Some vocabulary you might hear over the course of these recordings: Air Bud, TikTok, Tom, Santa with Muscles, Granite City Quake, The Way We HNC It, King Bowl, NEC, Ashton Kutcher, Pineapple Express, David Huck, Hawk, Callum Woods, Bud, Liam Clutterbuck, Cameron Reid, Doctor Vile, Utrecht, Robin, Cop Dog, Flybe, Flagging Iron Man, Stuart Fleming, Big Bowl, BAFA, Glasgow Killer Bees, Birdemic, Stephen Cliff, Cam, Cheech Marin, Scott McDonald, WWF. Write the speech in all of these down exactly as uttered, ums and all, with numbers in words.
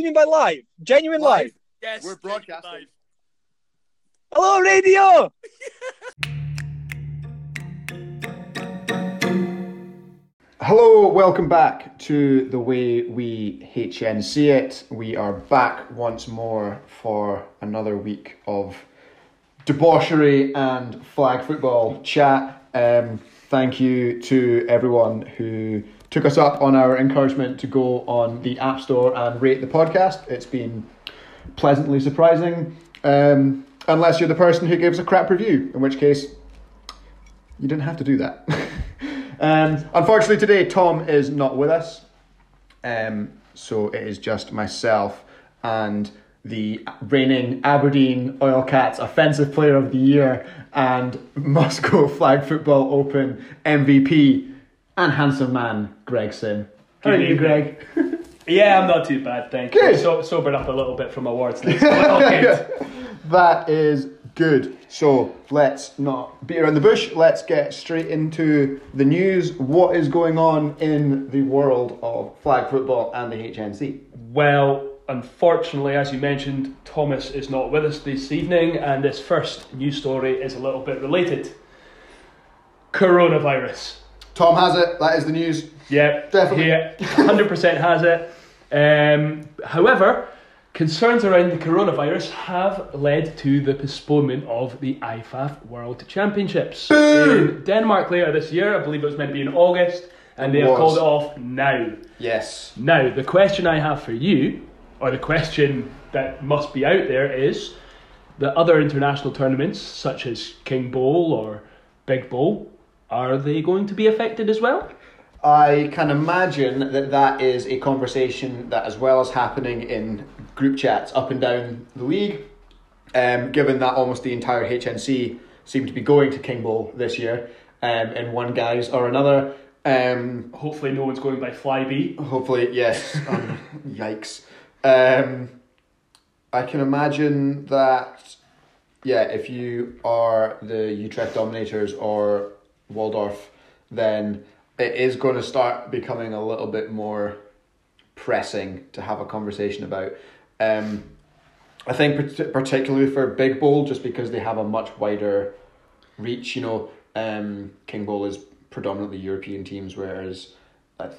do you mean by live? Genuine live? live? Yes. We're broadcasting. Live. Hello, radio! Hello, welcome back to The Way We H N C It. We are back once more for another week of debauchery and flag football chat. Um, thank you to everyone who took us up on our encouragement to go on the App Store and rate the podcast. It's been pleasantly surprising. Um, unless you're the person who gives a crap review, in which case you didn't have to do that. Um, unfortunately today Tom is not with us, um, so it is just myself and the reigning Aberdeen Oil Cats Offensive Player of the Year and Moscow Flag Football Open M V P and handsome man Greg Sim. How are you, Greg? Yeah, I'm not too bad, thank you. So- sobered up a little bit from awards night. That is good. So let's not beat around the bush. Let's get straight into the news. What is going on in the world of flag football and the H N C? Well, unfortunately, as you mentioned, Thomas is not with us this evening, and this first news story is a little bit related. Coronavirus. Tom has it. That is the news. Yep. Definitely. Yeah, one hundred percent has it. Um, however, concerns around the coronavirus have led to the postponement of the I F A B World Championships Boo! in Denmark later this year. I believe it was meant to be in August, and they have called it off now. Yes. Now, the question I have for you, or the question that must be out there, is the other international tournaments, such as King Bowl or Big Bowl, are they going to be affected as well? I can imagine that that is a conversation that, as well as happening in group chats up and down the league, um, given that almost the entire H N C seem to be going to King Bowl this year, um, in one guise or another. Um, hopefully no one's going by Flybe. Hopefully, yes. um, yikes. Um, I can imagine that, yeah, if you are the Utrecht Dominators or Waldorf, then it is going to start becoming a little bit more pressing to have a conversation about. Um, I think particularly for Big Bowl, just because they have a much wider reach. You know, um, King Bowl is predominantly European teams, whereas uh,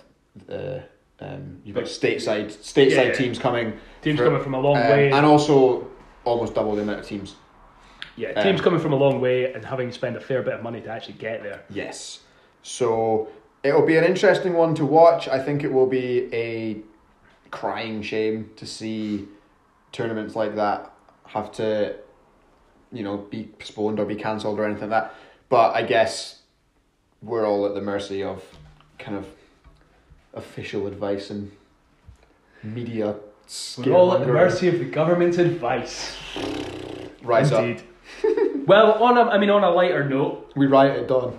the, um, you've got stateside stateside yeah, yeah. teams coming. Teams for, coming from a long um, way. And also almost double the amount of teams. Yeah, teams um, coming from a long way and having to spend a fair bit of money to actually get there. Yes. So it'll be an interesting one to watch. I think it will be a crying shame to see tournaments like that have to, you know, be postponed or be cancelled or anything like that. But I guess we're all at the mercy of kind of official advice and media. We're all at the mercy of the government's advice. Rise up. Indeed. Well, on a, I mean, on a lighter note, we riot at dawn.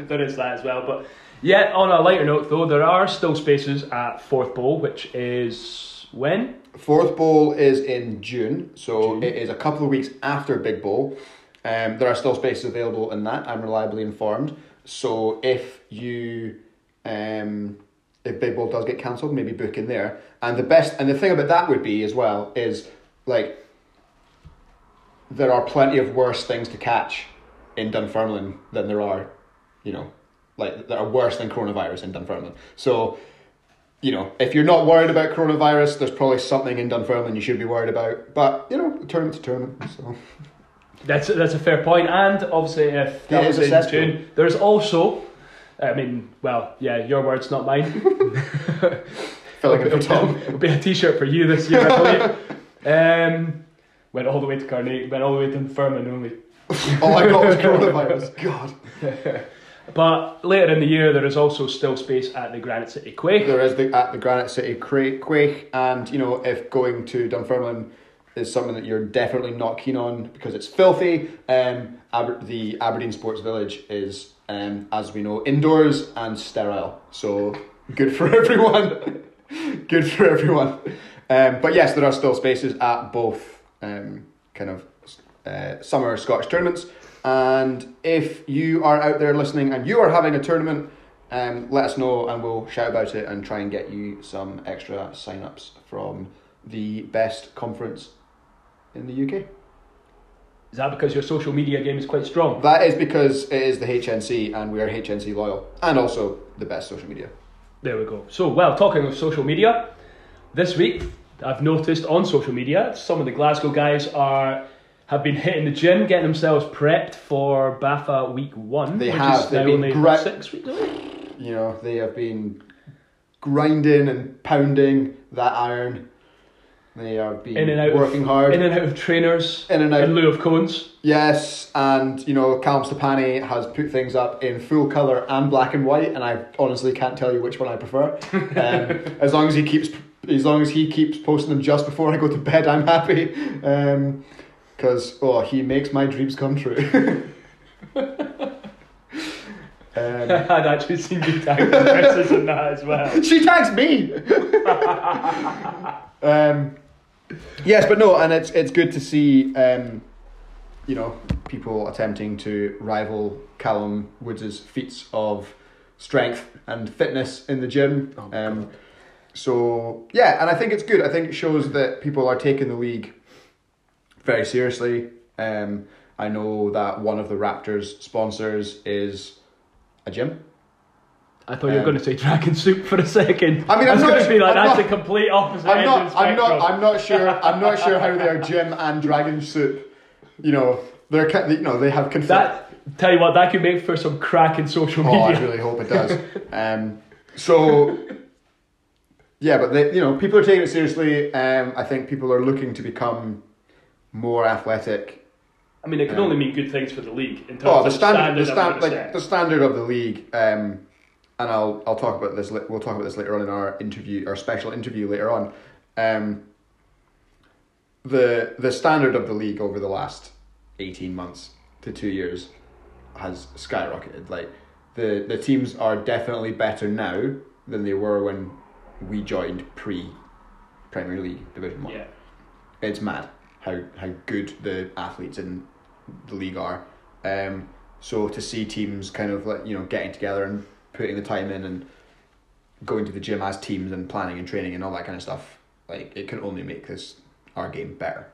There is that as well, but yeah, on a lighter note though, there are still spaces at Fourth Bowl, which is when? Fourth Bowl is in June, so June. It is a couple of weeks after Big Bowl. Um, there are still spaces available in that, I'm reliably informed. So if you, um, if Big Bowl does get cancelled, maybe book in there. And the best, and the thing about that would be as well is, like, there are plenty of worse things to catch in Dunfermline than there are, you know, like, there are worse than coronavirus in Dunfermline. So, you know, if you're not worried about coronavirus, there's probably something in Dunfermline you should be worried about. But, you know, tournament to tournament, so. That's, that's a fair point. And obviously, if that was in June, there's also, I mean, well, yeah, your words, not mine. Filling in for Tom. It'll be a t-shirt for you this year, I believe. Um, went all the way to Carnegie, went all the way to Dunfermline only. All I got was coronavirus, God. But later in the year, there is also still space at the Granite City Quake. There is the, at the Granite City Quake, and you know, if going to Dunfermline is something that you're definitely not keen on because it's filthy, um, Aber- the Aberdeen Sports Village is, um, as we know, indoors and sterile. So good for everyone. Good for everyone. Um, but yes, there are still spaces at both um, kind of uh, summer Scottish tournaments. And if you are out there listening and you are having a tournament, Um, let us know and we'll shout about it and try and get you some extra sign-ups from the best conference in the U K. Is that because your social media game is quite strong? That is because it is the H N C and we are H N C loyal, and also the best social media. There we go. So, well, talking of social media, this week I've noticed on social media some of the Glasgow guys are have been hitting the gym, getting themselves prepped for BAFA week one. They which have. Is now been only gri- six weeks away. You know, they have been grinding and pounding that iron. They have been in and out working of, hard. In and out of trainers. In and out. In lieu of cones. Yes, and, you know, Callum Stepani has put things up in full colour and black and white, and I honestly can't tell you which one I prefer. Um, as long as he keeps as long as he keeps posting them just before I go to bed, I'm happy. Um, because, oh, he makes my dreams come true. Um, I'd actually seen you tag the princess in that as well. She tags me. um, yes, but no, and it's it's good to see, um, you know, people attempting to rival Callum Woods' feats of strength and fitness in the gym. Oh, um, so yeah, and I think it's good. I think it shows that people are taking the league very seriously. Um, I know that one of the Raptors' sponsors is a gym. I thought um, you were going to say dragon soup for a second. I mean, I'm I was not going to be like, I'm that's not, a complete opposite. I'm not. I'm not. I'm not sure. I'm not sure how their gym and dragon soup, you know, they're you know they have conflict. That, tell you what, that could make for some crack in social media. Oh, I really hope it does. um, so yeah, but they, you know, people are taking it seriously. Um, I think people are looking to become more athletic. I mean, it can um, only mean good things for the league in terms oh, the of standard, standard the standard, like the standard of the league. Um, and I'll I'll talk about this. We'll talk about this later on in our interview, our special interview later on. Um, the the standard of the league over the last eighteen months to two years has skyrocketed. Like the the teams are definitely better now than they were when we joined pre Premier League Division One. Yeah. It's mad how how good the athletes in the league are. Um, so to see teams kind of like, you know, getting together and putting the time in and going to the gym as teams and planning and training and all that kind of stuff, like, it can only make this our game better.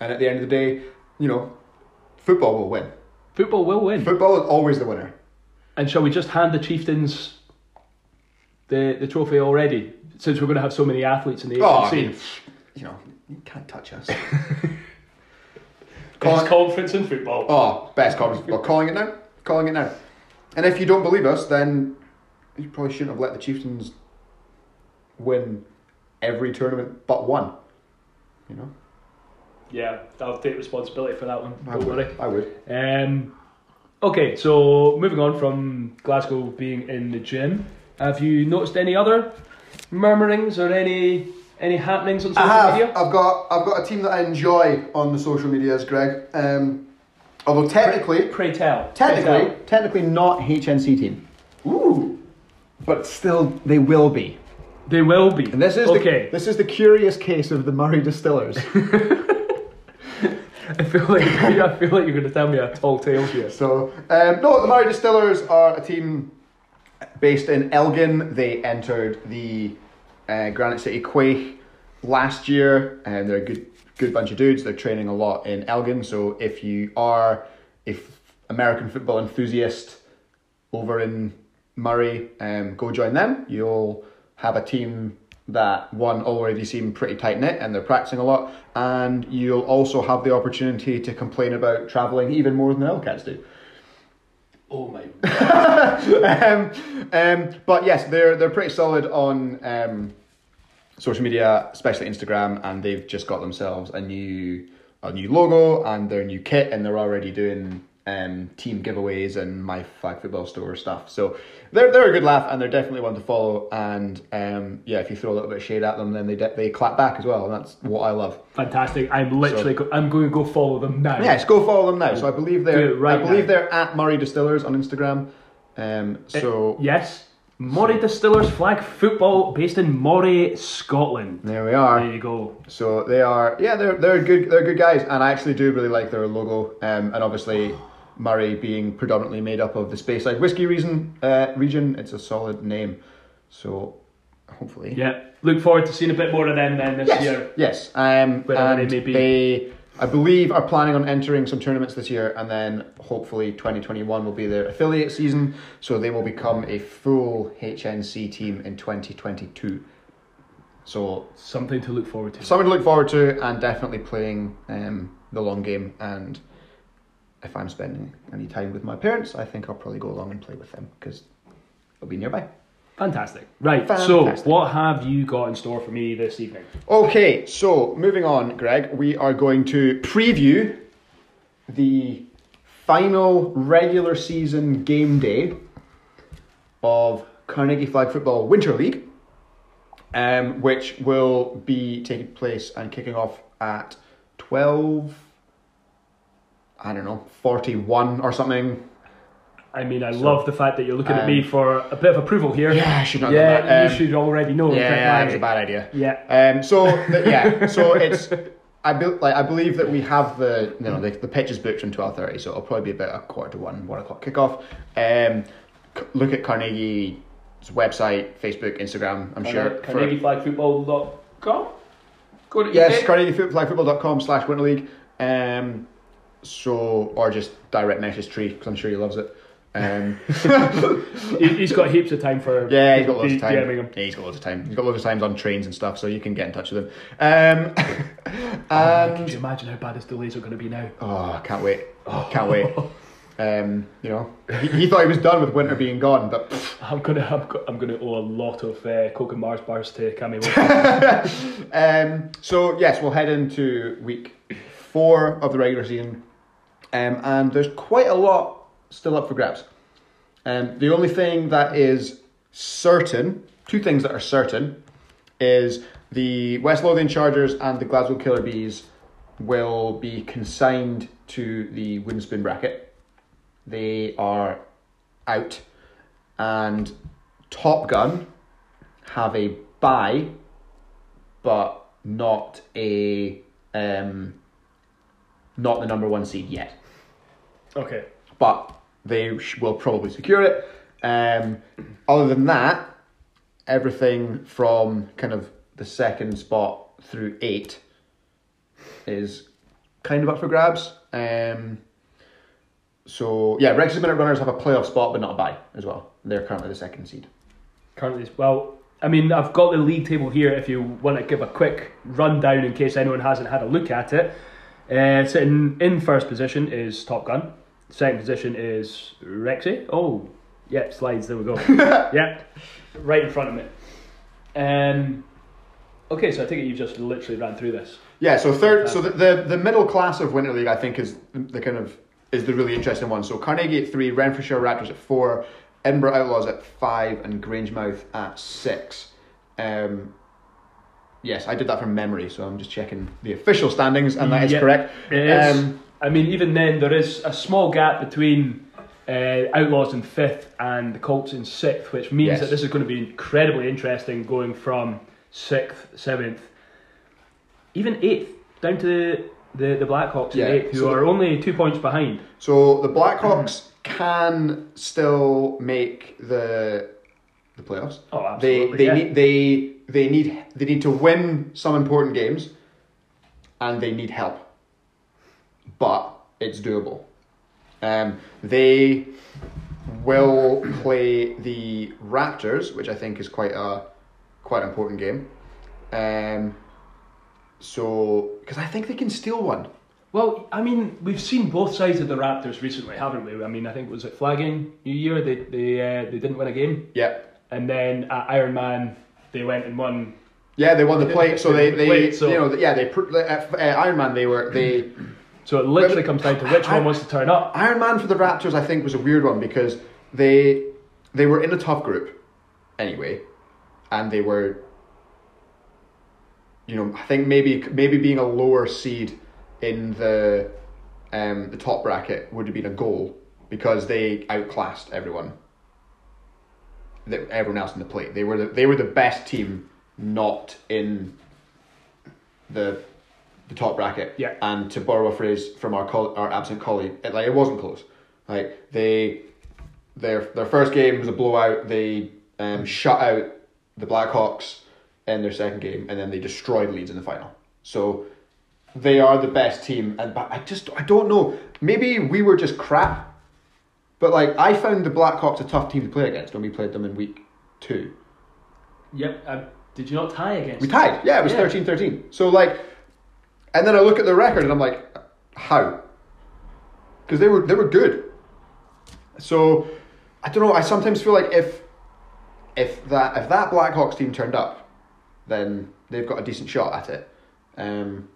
And at the end of the day, you know, football will win. Football will win. Football is always the winner. And shall we just hand the Chieftains the the trophy already, since we're going to have so many athletes in the oh, A F C? I mean, you know, you can't touch us. Best conference in football. Oh, best conference in football. Calling it now. Calling it now. And if you don't believe us, then you probably shouldn't have let the Chieftains win every tournament but one. You know? Yeah, I'll take responsibility for that one. I don't would. worry. I would. Um, okay, so moving on from Glasgow being in the gym, have you noticed any other murmurings or any... Any happenings on social I have. media? I've got I've got a team that I enjoy on the social medias, Greg. Um, although technically, pray, pray tell, technically, pray tell. technically not H N C team. Ooh, but still they will be. They will be. And this is okay. The, this is the curious case of the Murray Distillers. I feel like I feel like you're going to tell me a tall tale here. So um, no, the Murray Distillers are a team based in Elgin. They entered the Uh, Granite City Quake last year, and they're a good good bunch of dudes. They're training a lot in Elgin, so if you are a f- American football enthusiast over in Murray, um, go join them. You'll have a team that, one, already seem pretty tight-knit and they're practicing a lot, and you'll also have the opportunity to complain about travelling even more than the Hellcats do. Oh my God. um, um, but yes, they're they're pretty solid on um, social media, especially Instagram, and they've just got themselves a new a new logo and their new kit, and they're already doing um, team giveaways and my flag football store stuff. So they're they're a good laugh, and they're definitely one to follow. And um, yeah, if you throw a little bit of shade at them, then they de- they clap back as well, and that's what I love. Fantastic! I'm literally so, go- I'm going to go follow them now. Yes, go follow them now. So I believe they're right I believe now. They're at Murray Distillers on Instagram. Um, so it, yes. Moray Distillers Flag Football, based in Moray, Scotland. There we are. There you go. So they are, yeah, they're they're good. They're good guys, and I actually do really like their logo. Um, and obviously, Murray being predominantly made up of the Speyside Whiskey reason, uh, region, it's a solid name. So hopefully. Yeah, look forward to seeing a bit more of them then this yes. year. Yes, um, wherever and they may be. They, I believe, are planning on entering some tournaments this year, and then hopefully twenty twenty-one will be their affiliate season, so they will become a full H N C team in twenty twenty-two. So something to look forward to. Something to look forward to, and definitely playing um, the long game. And if I'm spending any time with my parents, I think I'll probably go along and play with them because they'll be nearby. Fantastic. Right, Fantastic. So what have you got in store for me this evening? Okay, so moving on, Greg, we are going to preview the final regular season game day of Carnegie Flag Football Winter League, um, which will be taking place and kicking off at twelve, I don't know, forty-one or something. I mean, I so, love the fact that you're looking um, at me for a bit of approval here. Yeah, I should not yeah, know that. Um, you should already know. Yeah, yeah that was a bad idea. Yeah. Um. So the, yeah. So it's. I be, like I believe that we have the you know the, the pitch is booked from twelve thirty, so it'll probably be about a quarter to one, one o'clock kickoff. Um, c- look at Carnegie's website, Facebook, Instagram. I'm Carne- sure. Carnegie Flag Football dot com. Go to yes, Carnegie Flag Football dot com slash Winter League. Um. So or just direct message Tree because I'm sure he loves it. Um, he's got heaps of time for yeah he's got loads of time yeah, he's got loads of time he's got loads of times on trains and stuff, so you can get in touch with him. Um, and oh, could you imagine how bad his delays are going to be now? oh can't wait oh. can't wait um, you know he, he thought he was done with winter being gone, but I'm going to I'm, I'm going to owe a lot of uh, Coke and Mars bars to Cammy. Um, so yes, we'll head into week four of the regular season, um, and there's quite a lot still up for grabs. Um, the only thing that is certain, two things that are certain, is the West Lothian Chargers and the Glasgow Killer Bees will be consigned to the wooden spoon bracket. They are out. And Top Gun have a bye, but not a um, not the number one seed yet. Okay. But they will probably secure it. Um, other than that, everything from kind of the second spot through eight is kind of up for grabs. Um, so, yeah, Rexy's Midnight Runners have a playoff spot, but not a bye as well. They're currently the second seed. Currently, well, I mean, I've got the league table here if you want to give a quick rundown in case anyone hasn't had a look at it. Uh, sitting in first position is Top Gun. Second position is Rexy. Oh, yep, slides, there we go. Yep, right in front of me. Um, okay, so I think you've just literally ran through this. Yeah, so third, so the, the, the middle class of Winter League, I think, is the kind of is the really interesting one. So Carnegie at three, Renfrewshire Raptors at four, Edinburgh Outlaws at five, and Grangemouth at six. Um, yes, I did that from memory, so I'm just checking the official standings, and that is yep, correct. It is. Um, I mean, even then, there is a small gap between uh, Outlaws in fifth and the Colts in sixth, which means yes. that this is going to be incredibly interesting going from sixth, seventh, even eighth, down to the, the, the Blackhawks yeah. in eighth, who so are the, only two points behind. So the Blackhawks mm. can still make the the playoffs. Oh, absolutely. They, they, yeah. need, they, they, need, they need to win some important games, and they need help. But it's doable. Um, they will play the Raptors, which I think is quite a quite an important game. Um, so, because I think they can steal one. Well, I mean, we've seen both sides of the Raptors recently, haven't we? I mean, I think was it Flagging New Year they they uh, they didn't win a game. Yeah. And then at Iron Man they went and won. Yeah, they won the plate. So they they, they plate, so. you know yeah they at Iron Man they were they. So it literally comes down to which I, one wants to turn up. Iron Man for the Raptors, I think, was a weird one because they they were in a tough group anyway, and they were, you know, I think maybe maybe being a lower seed in the um, the top bracket would have been a goal because they outclassed everyone. That everyone else in the plate, they were the, they were the best team, not in the. The top bracket, yeah. And to borrow a phrase from our co- our absent colleague, it, like it wasn't close. Like they, their their first game was a blowout. They um, shut out the Blackhawks in their second game, and then they destroyed Leeds in the final. So they are the best team, and but I just I don't know. Maybe we were just crap, but like I found the Blackhawks a tough team to play against when we played them in week two. Yep. Uh, did you not tie against? We tied. Yeah, it was thirteen thirteen. Yeah. So like, and then I look at the record and I'm like, how? Because they were they were good. So I don't know. I sometimes feel like if if that if that Blackhawks team turned up, then they've got a decent shot at it. Um,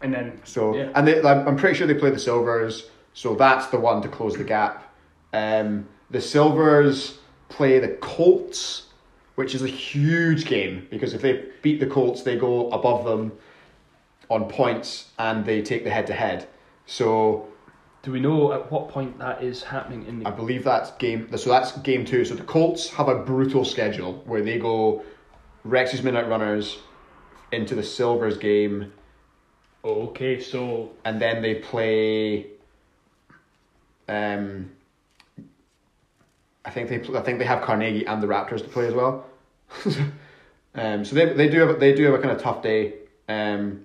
and then so yeah. and they, I'm pretty sure they play the Silvers, so that's the one to close the gap. Um, the Silvers play the Colts, which is a huge game because if they beat the Colts, they go above them on points and they take the head to head. So. Do we know at what point that is happening in the... I believe that's game... So that's game two. So the Colts have a brutal schedule where they go Rexy's Midnight Runners into the Silvers game. Okay, so... And then they play... Um, I think they I think they have Carnegie and the Raptors to play as well. um, so they they do have they do have a kind of tough day. Um...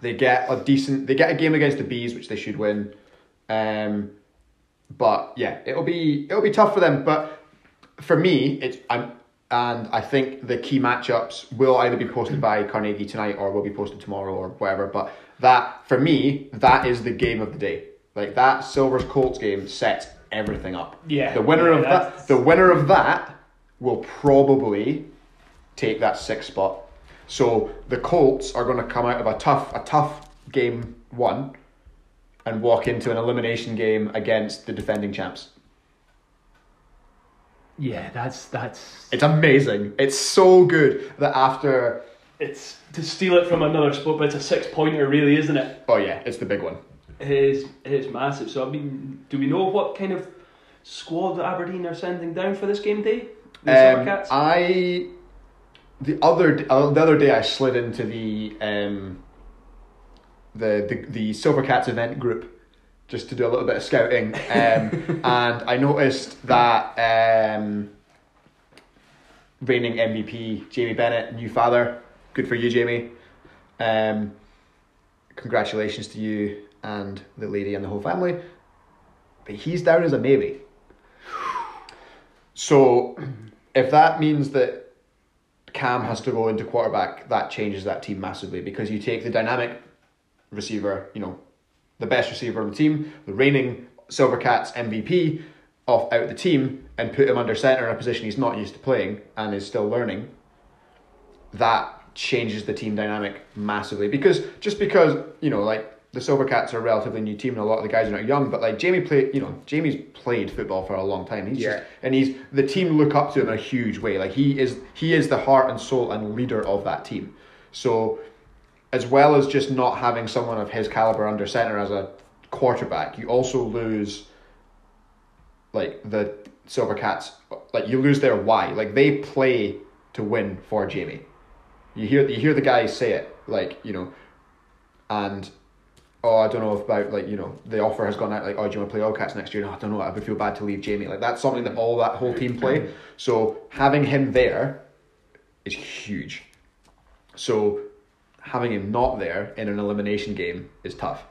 They get a decent. They get a game against the Bees, which they should win. Um, but yeah, it'll be it'll be tough for them. But for me, it's I'm and I think the key matchups will either be posted by Carnegie tonight or will be posted tomorrow or whatever. But that for me, that is the game of the day. Like that Silvers Colts game sets everything up. Yeah. The winner yeah, of that's... that. The winner of that will probably take that sixth spot. So the Colts are going to come out of a tough a tough game one and walk into an elimination game against the defending champs. Yeah, that's... that's. It's amazing. It's so good that after... It's to steal it from another sport, but it's a six-pointer really, isn't it? Oh yeah, it's the big one. It is, it is massive. So, I mean, do we know what kind of squad Aberdeen are sending down for this game day? The um, Cats? I... The other uh, the other day, I slid into the um, the the the Silver Cats event group just to do a little bit of scouting, um, and I noticed that um, reigning M V P Jamie Bennett, new father, good for you, Jamie. Um, congratulations to you and the lady and the whole family. But he's down as a maybe. So if that means that Cam has to go into quarterback, that changes that team massively because you take the dynamic receiver, you know, the best receiver on the team, the reigning Silver Cats M V P off out the team and put him under centre in a position he's not used to playing and is still learning. That changes the team dynamic massively because just because, you know, like the Silver Cats are a relatively new team and a lot of the guys are not young, but like Jamie played, you know, Jamie's played football for a long time. He's yeah. just, and he's, the team look up to him in a huge way. Like he is, he is the heart and soul and leader of that team. So as well as just not having someone of his caliber under center as a quarterback, you also lose like the Silver Cats, like you lose their why. Like they play to win for Jamie. You hear, you hear the guys say it, like, you know, and oh, I don't know about, like, you know, the offer has gone out, like, oh, do you want to play All Cats next year? No, I don't know, I would feel bad to leave Jamie. Like, that's something that all that whole team play. So having him there is huge. So having him not there in an elimination game is tough.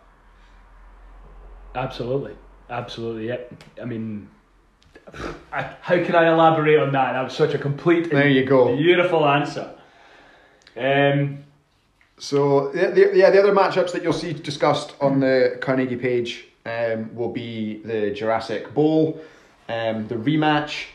Absolutely. Absolutely, yeah. I mean, I, how can I elaborate on that? That was such a complete... There you go. Beautiful answer. Um... So yeah, the yeah the other matchups that you'll see discussed on the Carnegie page um will be the Jurassic Bowl, um the rematch.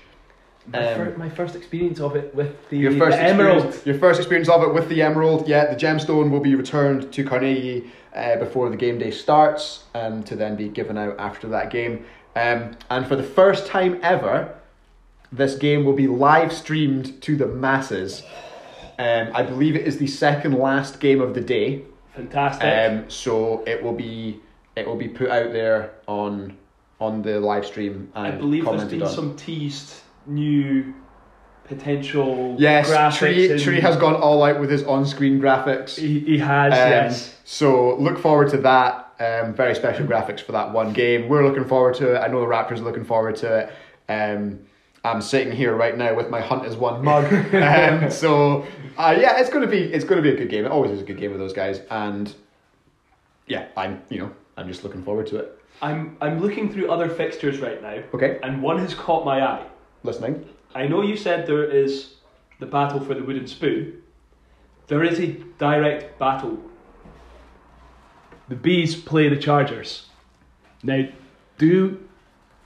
Um, my, fir- my first experience of it with the, your first the Emerald. Your first experience of it with the Emerald. Yeah, the gemstone will be returned to Carnegie uh, before the game day starts, um to then be given out after that game. Um and for the first time ever, this game will be live streamed to the masses. Um, I believe it is the second last game of the day. Fantastic. Um, so it will be it will be put out there on on the live stream. And I believe there's been on. some teased new potential. Yes, graphics Tree and... Tree has gone all out with his on-screen graphics. He, he has. Um, yes. So look forward to that. Um, very special graphics for that one game. We're looking forward to it. I know the Raptors are looking forward to it. Um, I'm sitting here right now with my Hunters One mug. um, so uh, yeah, it's gonna be it's gonna be a good game. It always is a good game with those guys, and yeah, I'm you know I'm just looking forward to it. I'm I'm looking through other fixtures right now. Okay. And one has caught my eye. Listening. I know you said there is the battle for the wooden spoon. There is a direct battle. The Bees play the Chargers. Now, do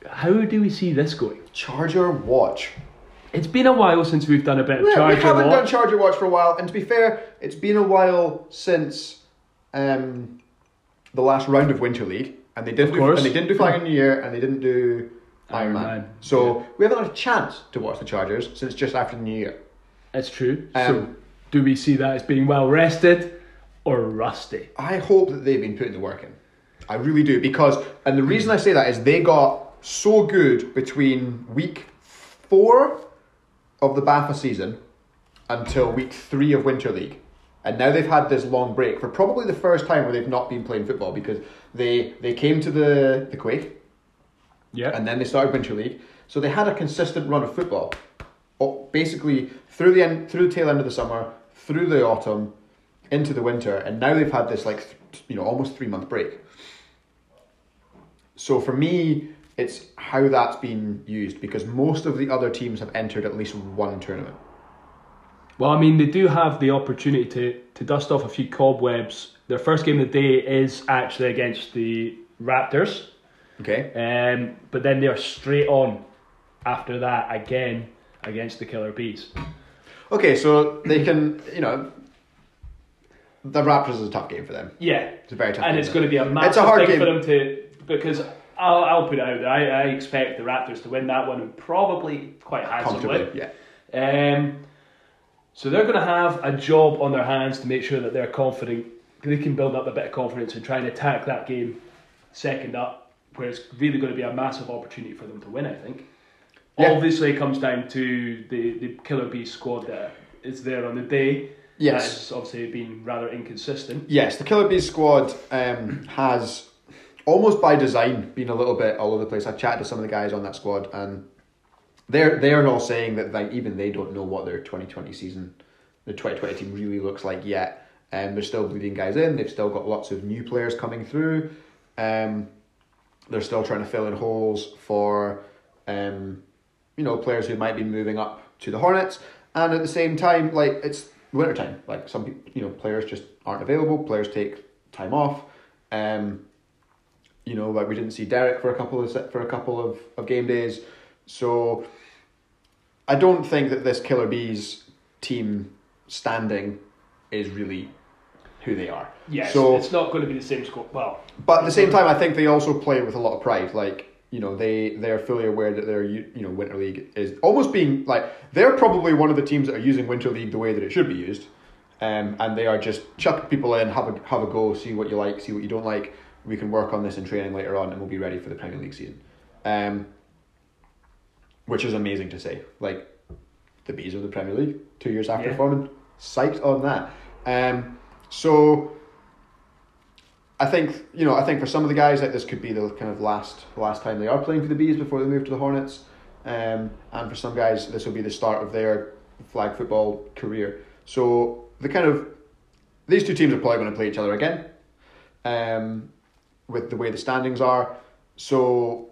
how do we see this going? Charger watch. It's been a while since we've done a bit of yeah, Charger watch. We haven't watch. done Charger watch for a while, and to be fair, it's been a while since um, the last round of Winter League, and they didn't do, and they didn't do Flagging New Year, and they didn't do Iron, Iron Man. Man. So yeah. we haven't had a chance to watch the Chargers since just after the New Year. That's true. Um, so do we see that as being well rested? Or rusty. I hope that they've been putting the work in. I really do, because, and the reason I say that is they got so good between week four of the BAFA season until week three of Winter League. And now they've had this long break for probably the first time where they've not been playing football, because they, they came to the, the Quake, yeah, and then they started Winter League. So they had a consistent run of football, basically through the end, through the tail end of the summer, through the autumn, into the winter, and now they've had this like th- you know almost three month break. So for me, it's how that's been used, because most of the other teams have entered at least one tournament. Well, I mean, they do have the opportunity to, to dust off a few cobwebs. Their first game of the day is actually against the Raptors. Okay. Um, but then they are straight on after that again against the Killer Bees. Okay, so they can you know. The Raptors is a tough game for them. Yeah. It's a very tough and game. And it's going to be a massive it's a hard thing game. for them to... Because I'll, I'll put it out there. I, I expect the Raptors to win that one, and probably quite handsomely. Yeah. Um, so they're going to have a job on their hands to make sure that they're confident. They can build up a bit of confidence and try and attack that game second up, where it's really going to be a massive opportunity for them to win, I think. Yeah. Obviously, it comes down to the, the Killer Bees squad that is there on the day. Yes. That's obviously been rather inconsistent. Yes, the Killer Bees squad um, has, almost by design, been a little bit all over the place. I've chatted to some of the guys on that squad, and they're they're all saying that like, even they don't know what their twenty twenty season, the twenty twenty team really looks like yet. Um, they're still bleeding guys in. They've still got lots of new players coming through. Um, they're still trying to fill in holes for um, you know, players who might be moving up to the Hornets. And at the same time, like it's... wintertime, like some people, you know, players just aren't available, players take time off. Um, you know, like we didn't see Derek for a couple of for a couple of, of game days. So I don't think that this Killer Bees team standing is really who they are. Yes, so, it's not going to be the same score. Well, but at the same time, I think they also play with a lot of pride. Like, you know, they, they're fully aware that their you know Winter League is almost being like they're probably one of the teams that are using Winter League the way that it should be used, um, and they are just chuck people in, have a have a go, see what you like, see what you don't like. We can work on this in training later on, and we'll be ready for the Premier League season, um, which is amazing to say. Like the Bees of the Premier League two years after yeah. forming, psyched on that. Um, so. I think you know. I think for some of the guys, like this could be the kind of last last time they are playing for the Bees before they move to the Hornets, um, and for some guys, this will be the start of their flag football career. So the kind of these two teams are probably going to play each other again, um, with the way the standings are. So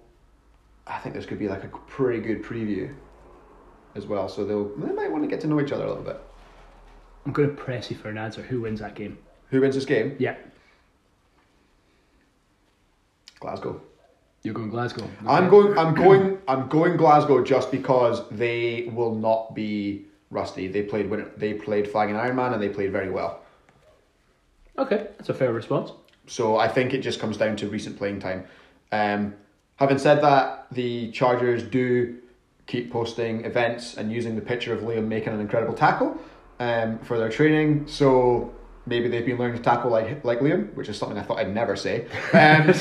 I think this could be like a pretty good preview, as well. So they they might want to get to know each other a little bit. I'm going to press you for an answer. Who wins that game? Who wins this game? Yeah. Glasgow. You're going Glasgow. Okay. I'm going. I'm going. I'm going Glasgow just because they will not be rusty. They played. They played Flagging Iron Man, and they played very well. Okay, that's a fair response. So I think it just comes down to recent playing time. Um, having said that, the Chargers do keep posting events and using the picture of Liam making an incredible tackle, um, for their training. So. Maybe they've been learning to tackle like like Liam, which is something I thought I'd never say. Um,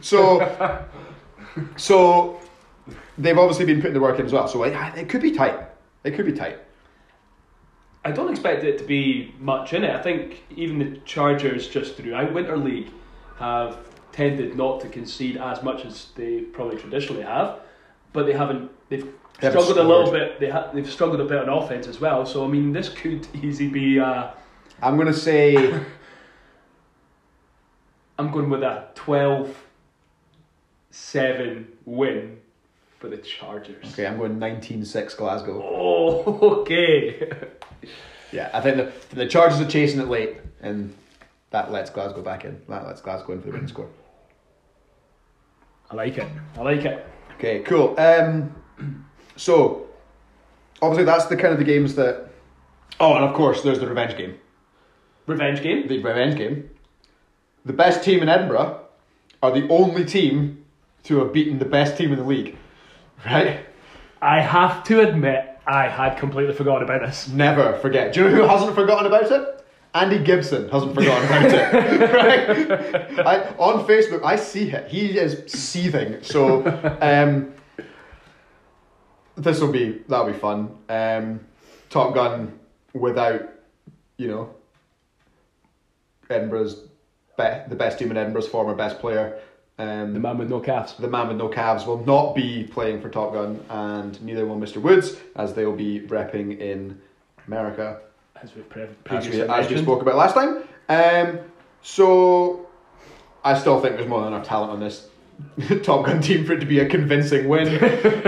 so, so they've obviously been putting the work in as well. So it, it could be tight. It could be tight. I don't expect it to be much in it. I think even the Chargers just through our Winter League have tended not to concede as much as they probably traditionally have, but they haven't. They've they haven't struggled scored. a little bit. They ha- they've struggled a bit on offense as well. So I mean, this could easily be. Uh, I'm gonna say. I'm going with a twelve seven win for the Chargers. Okay, I'm going nineteen six Glasgow. Oh, okay. Yeah, I think the the Chargers are chasing it late, and that lets Glasgow back in. That lets Glasgow in for the win score. I like it. I like it. Okay, cool. Um, so, obviously that's the kind of the games that... Oh, and of course, there's the revenge game. Revenge game? The revenge game. The best team in Edinburgh are the only team to have beaten the best team in the league. Right? I have to admit, I had completely forgotten about this. Never forget. Do you know who hasn't forgotten about it? Andy Gibson hasn't forgotten about it. Right? I, on Facebook, I see him. He is seething. So, um, this will be, that'll be fun. Um, Top Gun without, you know, Edinburgh's... Be- the best team in Edinburgh's former best player, um, the man with no calves the man with no calves will not be playing for Top Gun, and neither will Mister Woods, as they'll be repping in America, as we, pre- as we, as we spoke about last time. Um, so I still think there's more than enough talent on this Top Gun team for it to be a convincing win.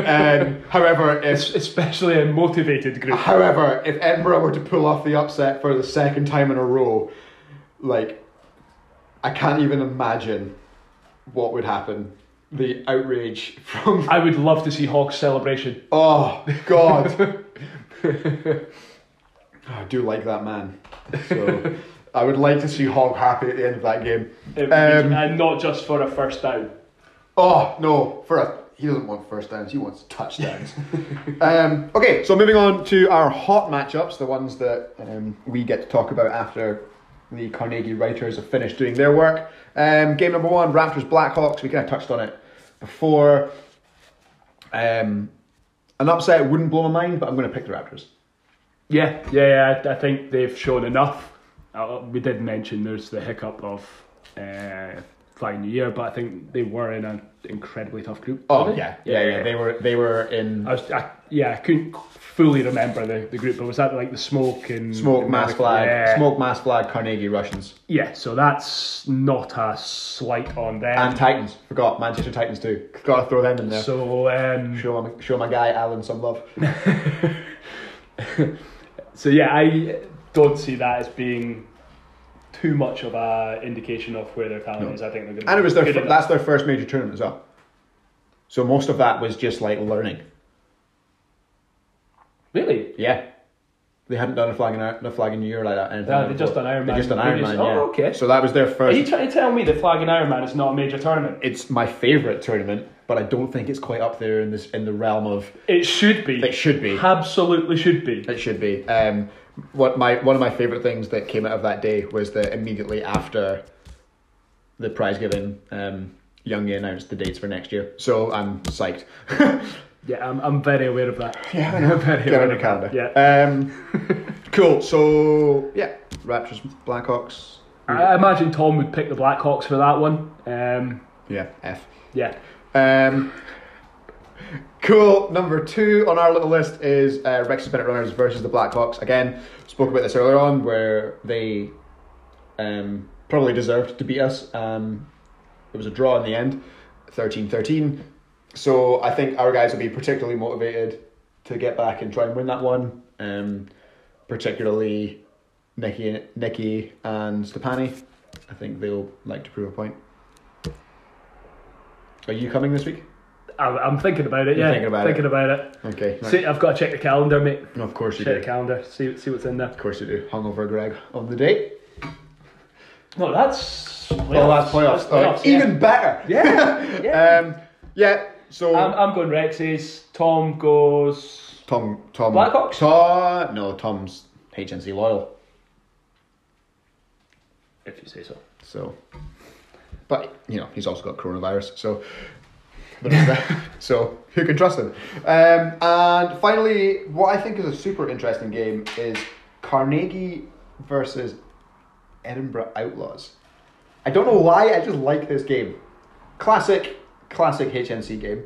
um, however if, especially a motivated group however if Edinburgh were to pull off the upset for the second time in a row, like, I can't even imagine what would happen. The outrage from... I would love to see Hawks' celebration. Oh, God. I do like that man. So I would like to see Hawk happy at the end of that game. Um, and not just for a first down. Oh, no. For a, he doesn't want first downs. He wants touchdowns. um, okay, so moving on to our hot matchups, the ones that um, we get to talk about after... the Carnegie writers have finished doing their work. Um, game number one, Raptors Blackhawks. We kind of touched on it before. Um, an upset wouldn't blow my mind, but I'm going to pick the Raptors. Yeah, yeah, yeah. I think they've shown enough. Uh, we did mention there's the hiccup of uh, flying New Year, but I think they were in an incredibly tough group. Oh yeah, yeah, yeah, yeah. They were, they were in. I was, I, yeah, I couldn't fully remember the, the group, but was that like the smoke and smoke mass flag, yeah. smoke mass flag, Carnegie Russians. Yeah, so that's not a slight on them. And Titans, forgot Manchester Titans too. Got to throw them in there. So um, show my, show my guy Alan some love. So yeah, I don't see that as being too much of a indication of where their talent no. is. I think they're going to. And it was their fir- that's their first major tournament as well. So most of that was just like learning. Really? Yeah. They hadn't done a flagging a flagging New Year like that. No, they'd before. just done Iron Man. They just done Iron Man, oh, yeah. okay. So that was their first... Are you trying to tell me that flagging Iron Man is not a major tournament? It's my favourite tournament, but I don't think it's quite up there in this in the realm of... It should be. It should be. Absolutely should be. It should be. Um, what my One of my favourite things that came out of that day was that immediately after the prize giving, um, Youngie announced the dates for next year. So I'm psyched. Yeah, I'm I'm very aware of that. Yeah, I know. Very Get aware on your calendar. Yeah. Um, cool. So yeah, Raptors, Blackhawks. I imagine Tom would pick the Blackhawks for that one. Um, yeah. F. Yeah. Um, cool. Number two on our little list is uh, Rexy's Midnight Runners versus the Blackhawks. Again, spoke about this earlier on, where they um, probably deserved to beat us. Um, it was a draw in the end, thirteen thirteen. So I think our guys will be particularly motivated to get back and try and win that one. Um, particularly Nikki, Nikki and Stepani. I think they'll like to prove a point. Are you coming this week? I'm, I'm thinking about it. You're yeah, thinking about thinking it. About it. Okay. Right. See, I've got to check the calendar, mate. No, of course you check do. Check the calendar. See, see what's in there. Of course you do. Hungover Greg on the day. No, that's playoffs. Oh, that's playoffs. That's playoffs. Oh, yeah. Even better. Yeah. Yeah. um, yeah. So I'm, I'm going Rexy's. Tom goes. Tom. Tom. Blackhawks. Tom. No, Tom's H N C loyal. If you say so. So, but you know he's also got coronavirus, so there's that. So who can trust him? Um, and finally, what I think is a super interesting game is Carnegie versus Edinburgh Outlaws. I don't know why, I just like this game. Classic, classic H N C game.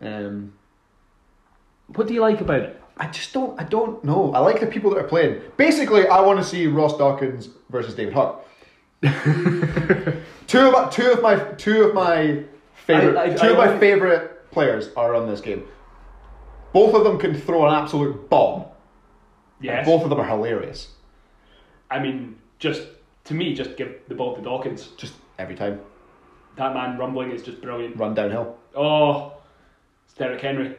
Um, what do you like about it? I just don't, I don't know. I like the people that are playing. Basically, I want to see Ross Dawkins versus David Huck. two of two of my two of my favorite I, I, two I, I, of my I, favorite players are on this game. Both of them can throw an absolute bomb. Yes. And both of them are hilarious. I mean, just to me, just give the ball to Dawkins. Just every time. That man rumbling is just brilliant. Run downhill. Oh, it's Derek Henry.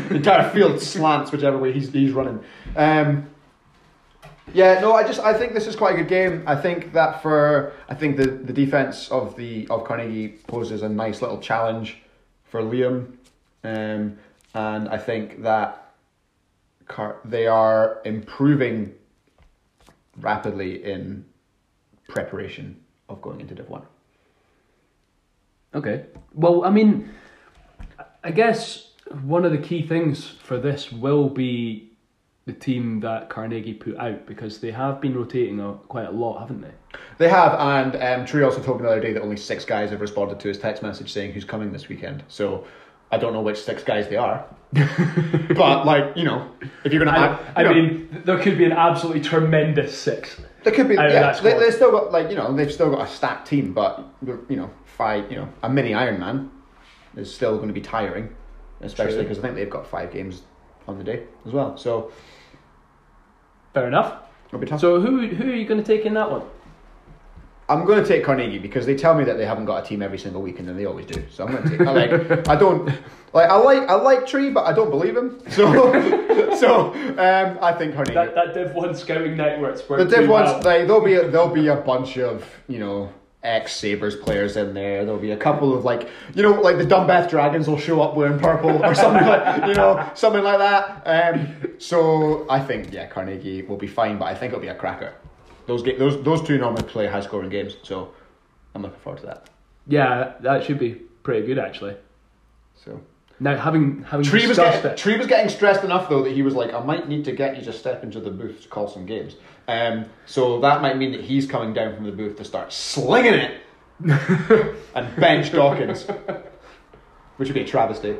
The entire field slants whichever way he's he's running. Um, yeah, no, I just I think this is quite a good game. I think that for I think the, the defense of the of Carnegie poses a nice little challenge for Liam, um, and I think that Car- they are improving rapidly in preparation of going into Div one. Okay, well, I mean, I guess. One of the key things for this will be the team that Carnegie put out, because they have been rotating a, quite a lot, haven't they? They have, and um, Tree also told me the other day that only six guys have responded to his text message saying who's coming this weekend. So I don't know which six guys they are, but like you know, if you're gonna, I, add, you I know, mean, there could be an absolutely tremendous six. There could be. Yeah, they, they've still got like you know they've still got a stacked team, but you know, five, you know, a mini Iron Man is still going to be tiring. Especially because I think they've got five games on the day as well. So fair enough. It'll be tough. So who who are you going to take in that one? I'm going to take Carnegie because they tell me that they haven't got a team every single weekend, and they always do. So I'm going to take. I like. I don't like. I like. I like Tree, but I don't believe him. So so um, I think Carnegie. That, that Div One scouting night where it's the Div Ones. Like, there'll be a, there'll be a bunch of you know. ex-Sabres players in there. There'll be a couple of like you know like the Dunbath Dragons will show up wearing purple or something like you know something like that. Um, so I think yeah Carnegie will be fine, but I think it'll be a cracker. Those ga- those those two normally play high scoring games, so I'm looking forward to that. Yeah, that should be pretty good actually. So now having having Tree was getting, it. Tree was getting stressed enough though that he was like, I might need to get you to step into the booth to call some games. Um, so that might mean that he's coming down from the booth to start slinging it and bench Dawkins, which would be a travesty.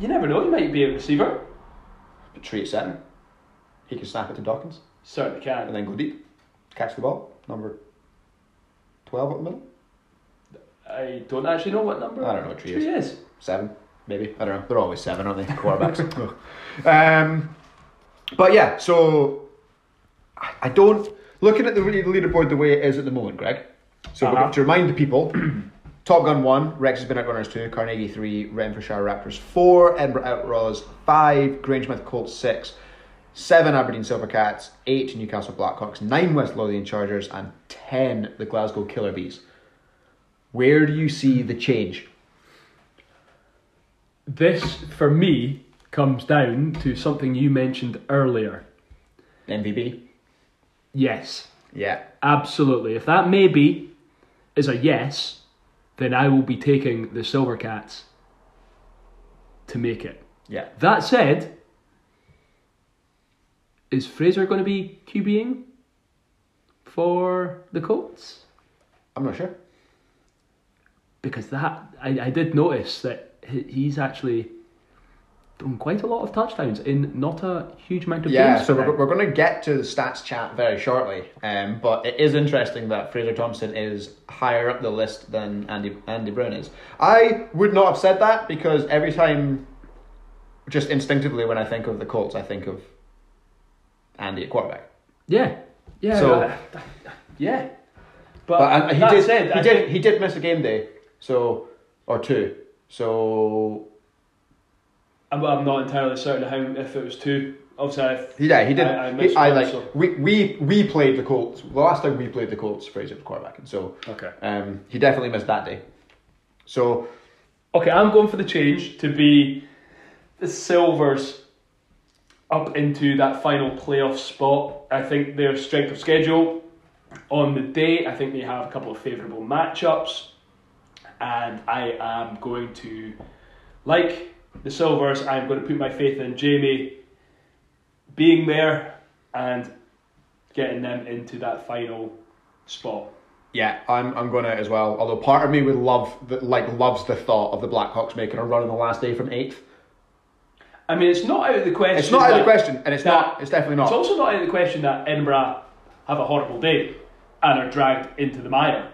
You never know; he might be a receiver. But Tree at centre, he can snap it to Dawkins. Certainly can, and then go deep, catch the ball. Number twelve at the middle. I don't actually know what number. I don't know what Tree, Tree is. is. Seven, maybe. I don't know. They're always seven, aren't they? Quarterbacks. um, but yeah, so. I don't, looking at the leaderboard the way it is at the moment, Greg, so uh-huh. to remind the people, Top Gun one, Rexy's Midnight Runners two, Carnegie three, Renfrewshire Raptors four, Edinburgh Outlaws five, Grangemouth Colts six, seven Aberdeen Silvercats, eight Newcastle Blackhawks, nine West Lothian Chargers, and ten the Glasgow Killer Bees. Where do you see the change? This, for me, comes down to something you mentioned earlier. M V P? Yes. Yeah. Absolutely. If that maybe is a yes, then I will be taking the Silvercats to make it. Yeah. That said, is Fraser going to be QBing for the Colts? I'm not sure. Because that I, I did notice that he's actually done quite a lot of touchdowns in not a huge amount of yeah, games. Yeah, so we're, we're going to get to the stats chat very shortly, um, but it is interesting that Fraser Thompson is higher up the list than Andy Andy Brown is. I would not have said that because every time, just instinctively when I think of the Colts, I think of Andy at quarterback. Yeah, yeah, so, uh, yeah. But, but I, he, did, said, he, did, think... he did miss a game day, so or two, so... I'm not entirely certain how if it was two. Obviously, I've, yeah, he did. I, I, he, I like so. we, we we played the Colts. The last time we played the Colts, Fraser was quarterbacking, so okay. Um, he definitely missed that day. So, okay, I'm going for the change to be the Silvers up into that final playoff spot. I think their strength of schedule on the day. I think they have a couple of favourable matchups, and I am going to like. The Silvers, I'm going to put my faith in Jamie being there and getting them into that final spot. Yeah, I'm I'm going out as well. Although part of me would love the, like loves the thought of the Blackhawks making a run on the last day from eighth. I mean, it's not out of the question. It's not out of the question, and it's not. It's definitely not. It's also not out of the question that Edinburgh have a horrible day and are dragged into the mire.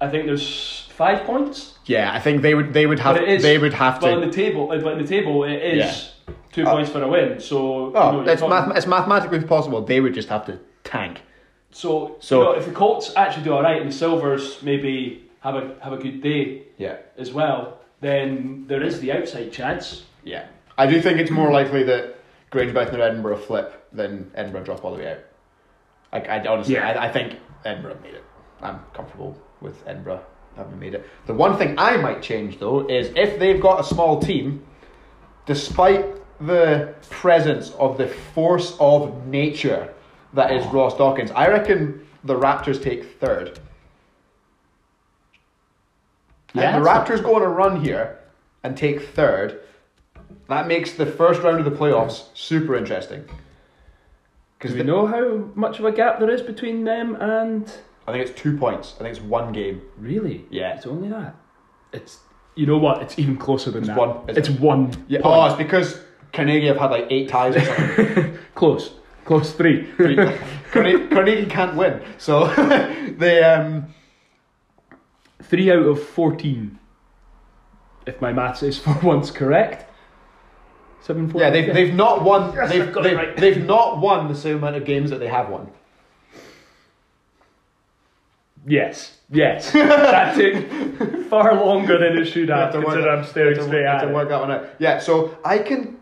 I think there's five points. Yeah, I think they would. They would have. Is, they would have to. But in the table, but in the table, it is yeah. two uh, points for a win. So oh, you know, it's math- it's mathematically possible. They would just have to tank. So, so you know, if the Colts actually do all right and the Silvers maybe have a have a good day, yeah. as well, then there is the outside chance. Yeah, I do think it's more likely that Grangemouth and Edinburgh flip than Edinburgh drop all the way out. Like I honestly, yeah. I, I think Edinburgh made it. I'm comfortable with Edinburgh having made it. The one thing I might change though is if they've got a small team, despite the presence of the force of nature. That is Ross Dawkins. I reckon the Raptors take third. Yeah, and the Raptors go on a run here and take third. That makes the first round of the playoffs super interesting. Because we know how much of a gap there is between them and... I think it's two points. I think it's one game. Really? Yeah. It's only that. It's You know what? It's even closer than it's that. One, it's it? one. Yeah. Point. Oh, it's because Carnegie have had like eight ties or something. Close. Close three. three. Carnegie can't win. So they um three out of fourteen. If my maths is for once correct. Seven four. Yeah, they've yeah. they've not won yes, they've they've, right. they've not won the same amount of games that they have won. Yes. Yes. That took far longer than it should have, have considering I'm staring straight at it. To work that one out. Yeah, so I can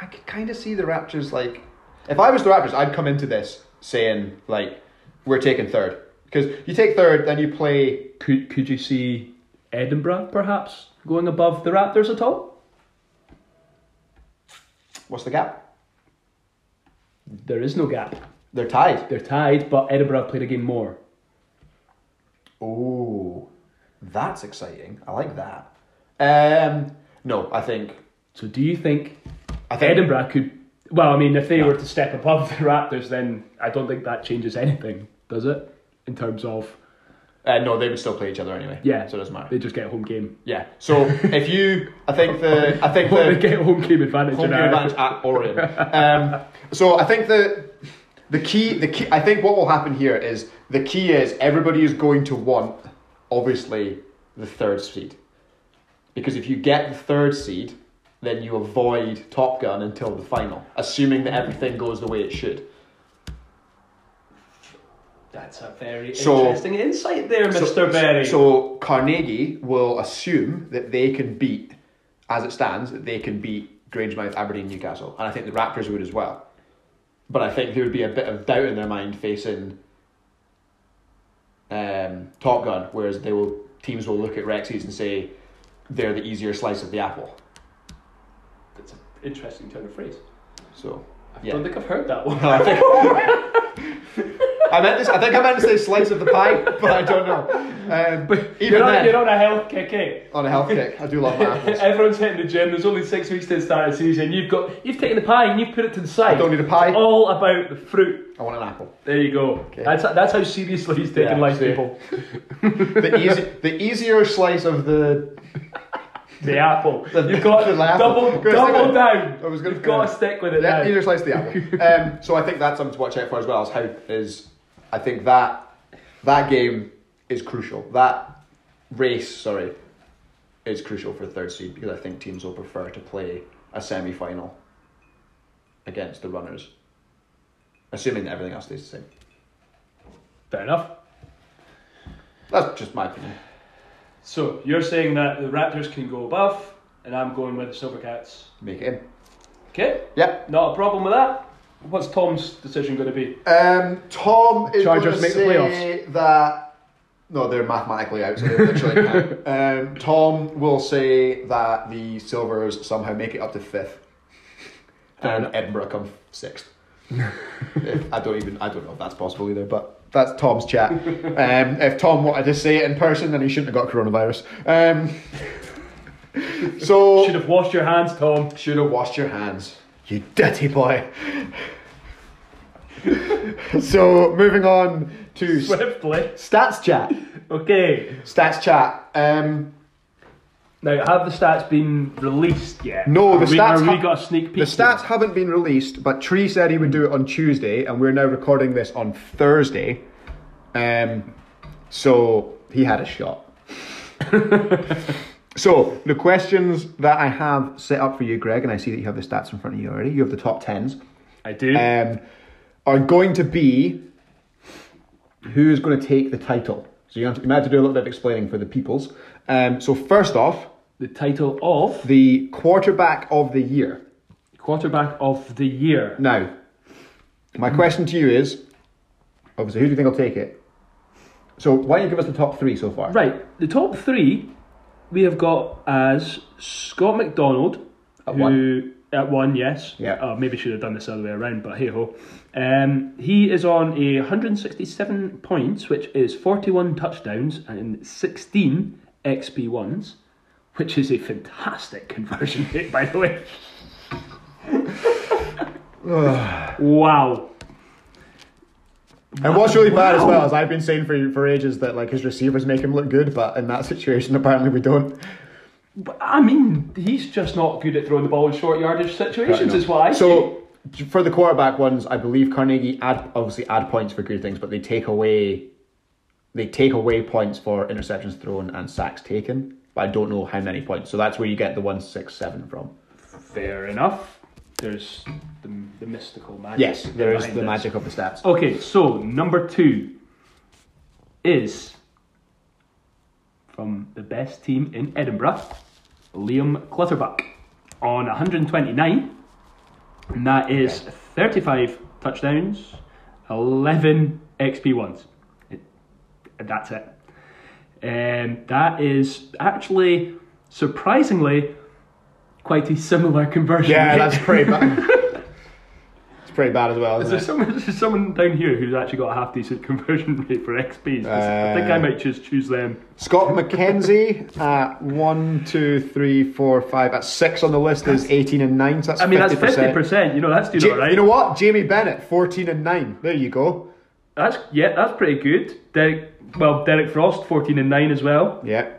I can kinda see the Raptors like if I was the Raptors, I'd come into this saying, like, we're taking third. Because you take third, then you play... Could could you see Edinburgh, perhaps, going above the Raptors at all? What's the gap? There is no gap. They're tied. They're tied, but Edinburgh played a game more. Oh, that's exciting. I like that. Um, no, I think... So do you think, I think Edinburgh could... Well, I mean, if they yeah. were to step above the Raptors, then I don't think that changes anything, does it? In terms of... Uh, no, they would still play each other anyway. Yeah. So it doesn't matter. They just get a home game. Yeah. So if you... I think the... I think well, the... They get home game advantage. Home game advantage at Orion. Um, so I think the, the key... the key. I think what will happen here is the key is everybody is going to want, obviously, the third seed. Because if you get the third seed... then you avoid Top Gun until the final, assuming that everything goes the way it should. That's a very so, interesting insight there, so, Mister Berry. So, so Carnegie will assume that they can beat, as it stands, that they can beat Grangemouth, Aberdeen, Newcastle. And I think the Raptors would as well. But I think there would be a bit of doubt in their mind facing um, Top Gun, whereas they will teams will look at Rexy's and say they're the easier slice of the apple. It's an interesting turn of phrase. So I yeah. don't think I've heard that one. No, I, think, I meant this. I think I meant to say slice of the pie, but I don't know. Um, but even you're, on, then, you're on a health kick, eh? On a health kick. I do love that. Everyone's hitting the gym. There's only six weeks to the start of the season. You've got you've taken the pie and you've put it to the side. I don't need a pie. It's all about the fruit. I want an apple. There you go. Okay. That's that's how seriously he's taking yeah, life, people. the easy, the easier slice of the. The apple. You've got to double, double down. I was gonna, You've got to stick with it yeah, now. You just slice the apple. um, so I think that's something to watch out for as well. Is how is I think that that game is crucial. That race, sorry, is crucial for third seed because I think teams will prefer to play a semi-final against the runners, assuming that everything else stays the same. Fair enough. That's just my opinion. So, you're saying that the Raptors can go above, and I'm going with the Silvercats. Make it in. Okay. Yep. Not a problem with that. What's Tom's decision going to be? Um, Tom is Chargers going to say the playoffs. That... No, they're mathematically out, so they literally can't. Um, Tom will say that the Silvers somehow make it up to fifth. And Edinburgh come sixth. I don't even... I don't know if that's possible either, but... That's Tom's chat. Um, if Tom wanted to say it in person, then he shouldn't have got coronavirus. Um, so should have washed your hands, Tom. Should have washed your hands, you dirty boy. So moving on to swiftly stats chat. Okay, stats chat. Um, now, have the stats been released yet? No, the we, stats have we got a sneak peek. The stats yet? haven't been released, but Tree said he would do it on Tuesday, and we're now recording this on Thursday. Um, so he had a shot. So, the questions that I have set up for you, Greg, and I see that you have the stats in front of you already. You have the top tens. I do. Um, are going to be who is going to take the title. So, you have to, you might have to do a little bit of explaining for the peoples. Um, so, first off... The title of... The Quarterback of the Year. Quarterback of the Year. Now, my question to you is, obviously, who do you think will take it? So, why don't you give us the top three so far? Right. The top three... We have got as Scott McDonald, at who, one. At one, yes. Yeah. Oh, maybe should have done this the other way around, but hey-ho. Um, he is on a one hundred sixty-seven points, which is forty-one touchdowns and sixteen X P ones, which is a fantastic conversion rate, by the way. Wow. And what's really bad wow. as well is I've been saying for for ages that like his receivers make him look good, but in that situation apparently we don't. But, I mean, he's just not good at throwing the ball in short yardage situations. Is why. So see. For the quarterback ones, I believe Carnegie add obviously add points for good things, but they take away they take away points for interceptions thrown and sacks taken. But I don't know how many points. So that's where you get the one six seven from. Fair enough. There's the, the mystical magic. Yes, there is the this. magic of the stats. Okay, so number two is from the best team in Edinburgh, Liam Clutterbuck, on one hundred twenty-nine. And that is okay. thirty-five touchdowns, eleven X P ones. It, that's it. And that is actually, surprisingly... quite a similar conversion. Yeah, that's pretty bad. It's pretty bad as well, isn't is there it? Someone, is there someone down here who's actually got a half-decent conversion rate for X Ps? Uh, I think I might just choose them. Scott McKenzie at one, two, three, four, five. At six on the list is eighteen and nine, so that's I mean, fifty percent. That's fifty percent. You know, that's doing all right. You know what? Jamie Bennett, fourteen and nine. There you go. That's Yeah, that's pretty good. Derek, well, Derek Frost, fourteen and nine as well. Yeah.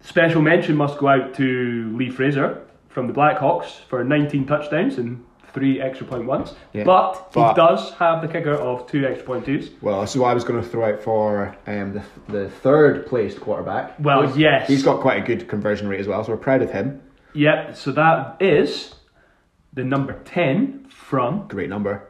Special mention must go out to Lee Fraser from the Blackhawks for nineteen touchdowns and three extra point ones. Yeah. But, but he does have the kicker of two extra point twos. Well, so I was going to throw out for um, the, the third placed quarterback. Well, he's, yes. He's got quite a good conversion rate as well, so we're proud of him. Yep, so that is the number ten from... Great number.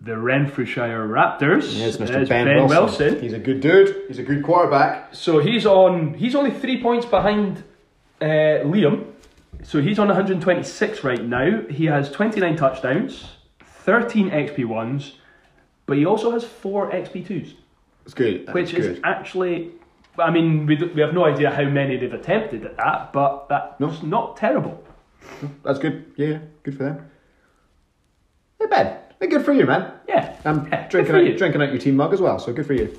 The Renfrewshire Raptors. Yes, Mister Ben, Ben Wilson. Wilson. He's a good dude. He's a good quarterback. So he's on. He's only three points behind uh, Liam. So he's on one hundred twenty-six right now. He has twenty-nine touchdowns, thirteen X P ones, but he also has four X P twos. That's good. That's which good. is actually, I mean, we, we have no idea how many they've attempted at that, but that's no. not terrible. That's good. Yeah, good for them. Hey, Ben. Good for you, man. Yeah. I'm yeah, drinking, out, drinking out your team mug as well, so good for you.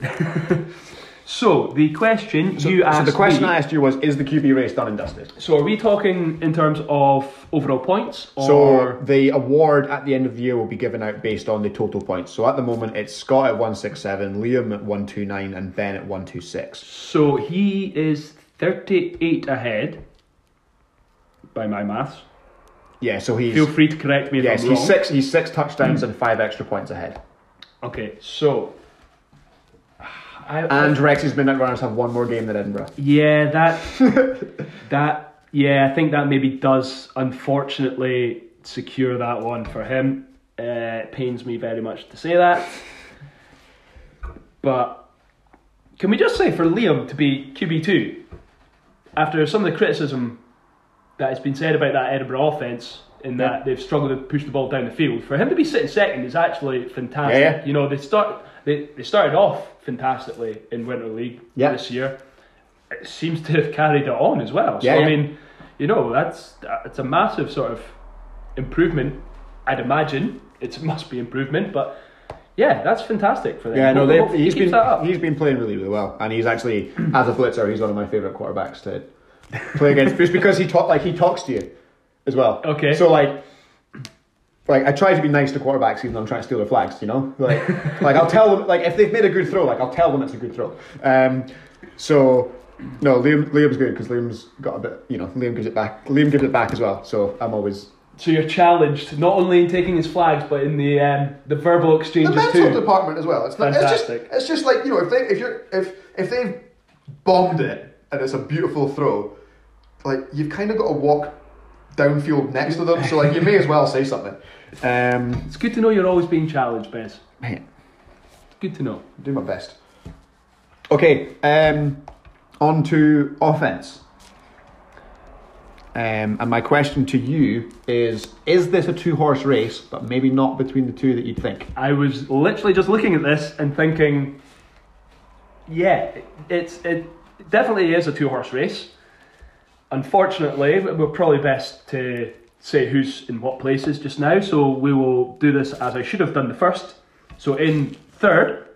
So, the question so, you so asked So, the question me, I asked you was, is the Q B race done and dusted? So, are we talking in terms of overall points? Or... So, the award at the end of the year will be given out based on the total points. So, at the moment, it's Scott at one sixty-seven, Liam at one twenty-nine, and Ben at one twenty-six. So, he is thirty-eight ahead, by my maths. Yeah, so he's... Feel free to correct me if yes, I'm wrong. He's six, he's six touchdowns mm. and five extra points ahead. Okay, so... I, and I, Rexy's Midnight Runners have one more game than Edinburgh. Yeah, that... that... Yeah, I think that maybe does, unfortunately, secure that one for him. Uh, it pains me very much to say that. But... Can we just say for Liam to be Q B two, after some of the criticism... that has been said about that Edinburgh offence in that yeah. they've struggled to push the ball down the field. For him to be sitting second is actually fantastic. Yeah, yeah. You know, they start they, they started off fantastically in Winter League yeah. this year. It seems to have carried it on as well. So, yeah, yeah. I mean, you know, that's it's a massive sort of improvement, I'd imagine. It must be improvement, but... Yeah, that's fantastic for them. Yeah, no, well, he's, been, he's been playing really, really well. And he's actually, as a blitzer, he's one of my favourite quarterbacks to... play against just because he talk like he talks to you as well. Okay. So like like I try to be nice to quarterbacks even though I'm trying to steal their flags, you know? Like like I'll tell them, like if they've made a good throw, like I'll tell them it's a good throw. Um so no, Liam Liam's good because Liam's got a bit, you know, Liam gives it back. Liam gives it back as well, so I'm always So you're challenged not only in taking his flags, but in the um, the verbal exchanges too. The mental too. department as well. It's not, fantastic. It's just, it's just like, you know, if they if you're if if they've bombed it and it's a beautiful throw, like you've kind of got to walk downfield next to them. So like you may as well say something. Um, it's good to know you're always being challenged, Bez. Mate, it's good to know. I do my best. Okay, um, on to offense. Um, and my question to you is, is this a two-horse race, but maybe not between the two that you'd think? I was literally just looking at this and thinking, yeah, it's it definitely is a two-horse race. Unfortunately, we're probably best to say who's in what places just now, so we will do this as I should have done the first. So in third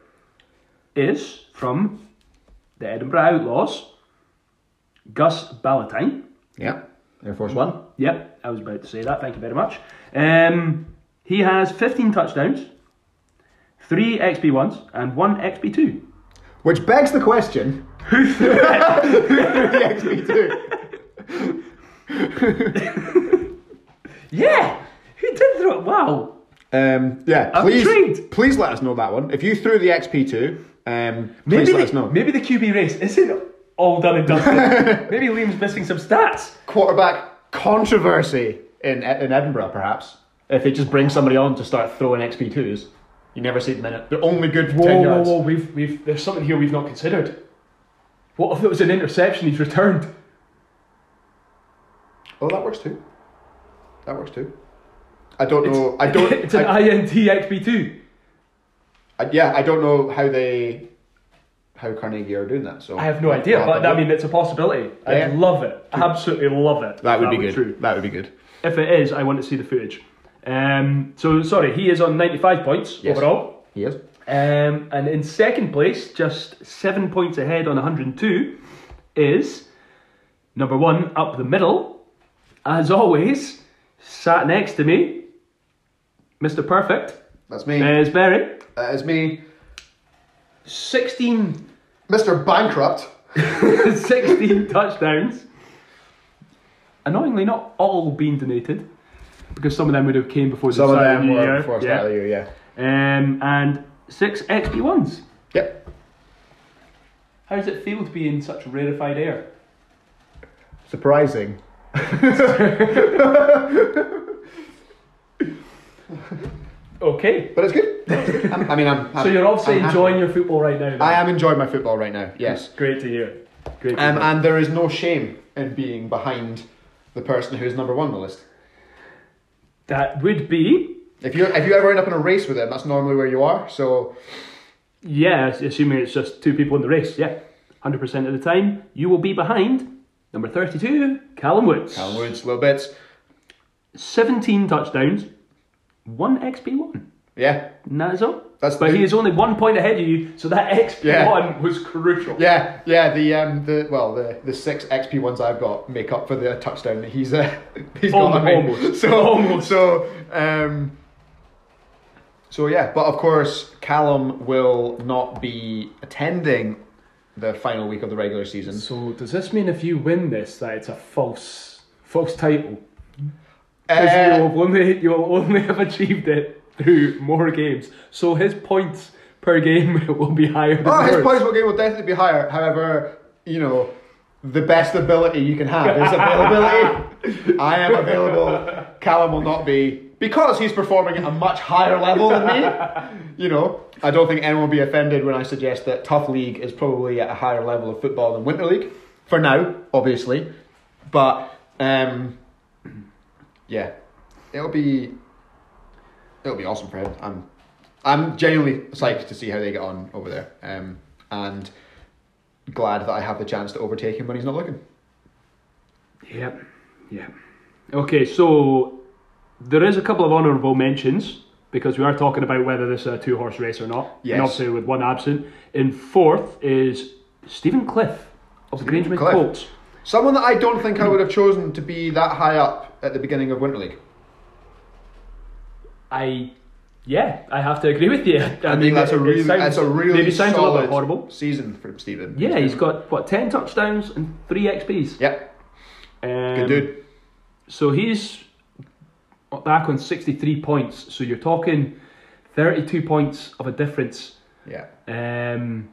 is, from the Edinburgh Outlaws, Gus Ballantine. Yeah. Air Force One. Yep, I was about to say that. Thank you very much. Um, he has fifteen touchdowns, three X B ones, and one X B two. Which begs the question, who threw it? Who threw the X B two? Yeah, who did throw it? Wow. Um, yeah, I'm please, intrigued. Please let us know that one. If you threw the X B two, um, please maybe let the, us know. Maybe the Q B race isn't all done and dusted. Maybe Liam's missing some stats. Quarterback controversy in in Edinburgh, perhaps. If they just bring somebody on to start throwing X P twos, you never see them in it. They're only good for ten yards. Whoa, whoa, whoa. We've, we've, there's something here we've not considered. What if it was an interception he's returned? Oh, that works too. That works too. I don't it's, know. I don't. It's an I, I N T X P two. I, yeah, I don't know how they... how Carnegie are doing that. So I have no idea, we'll have but I mean, it's a possibility. Yeah. I'd love it. True. Absolutely love it. That would that be good. True. That would be good. If it is, I want to see the footage. Um, so, sorry, he is on ninety-five points yes. overall. He is. Um, and in second place, just seven points ahead on one hundred and two, is number one up the middle. As always, sat next to me, Mister Perfect. That's me. There's Barry. That is me. sixteen... Mister Bankrupt. sixteen touchdowns. Annoyingly, not all being donated, because some of them would have came before the start of the year. Some of them were before the start of the year, yeah. Um, and six X P ones. Yep. How does it feel to be in such rarefied air? Surprising. Okay. But it's good. I'm, I mean, I'm... I'm so you're obviously I'm enjoying happy. your football right now, then? I am enjoying my football right now, yes. It's great to hear. Great to um, hear. And there is no shame in being behind the person who is number one on the list. That would be... If you if you ever end up in a race with them, that's normally where you are, so... Yeah, assuming it's just two people in the race, yeah. one hundred percent of the time, you will be behind number thirty-two, Callum Woods. Callum Woods, little bits. seventeen touchdowns. One X P one. Yeah. And that is all. That's but the... he is only one point ahead of you, so that X P one yeah. was crucial. Yeah, yeah. The um, the well, the, the six X P ones I've got make up for the touchdown that he's uh, he's almost, got. Almost. So almost. So um, so yeah. But of course, Callum will not be attending the final week of the regular season. So does this mean if you win this, that it's a false false title? Because uh, you'll only, you'll only have achieved it through more games. So his points per game will be higher than oh, his yours. Points per game will definitely be higher. However, you know, the best ability you can have is availability. I am available. Callum will not be. Because he's performing at a much higher level than me. You know, I don't think anyone will be offended when I suggest that Tough League is probably at a higher level of football than Winter League. For now, obviously. But... um yeah, it'll be it'll be awesome for him. I'm I'm genuinely psyched to see how they get on over there, um, and glad that I have the chance to overtake him when he's not looking. Yep, yeah, yeah. Okay, so there is a couple of honourable mentions because we are talking about whether this is a two horse race or not. Yes. And obviously, with one absent, in fourth is Stephen Cliff of the Grangemouth Colts. Someone that I don't think I would have chosen to be that high up at the beginning of Winter League. I, yeah, I have to agree with you. I, I mean, mean, that's a really, sounds, that's a really maybe sounds solid a little bit horrible. season from Stephen. Yeah, Stephen. He's got, what, ten touchdowns and three X Ps? Yep. Um, Good dude. So he's back on sixty-three points. So you're talking thirty-two points of a difference. Yeah. Um,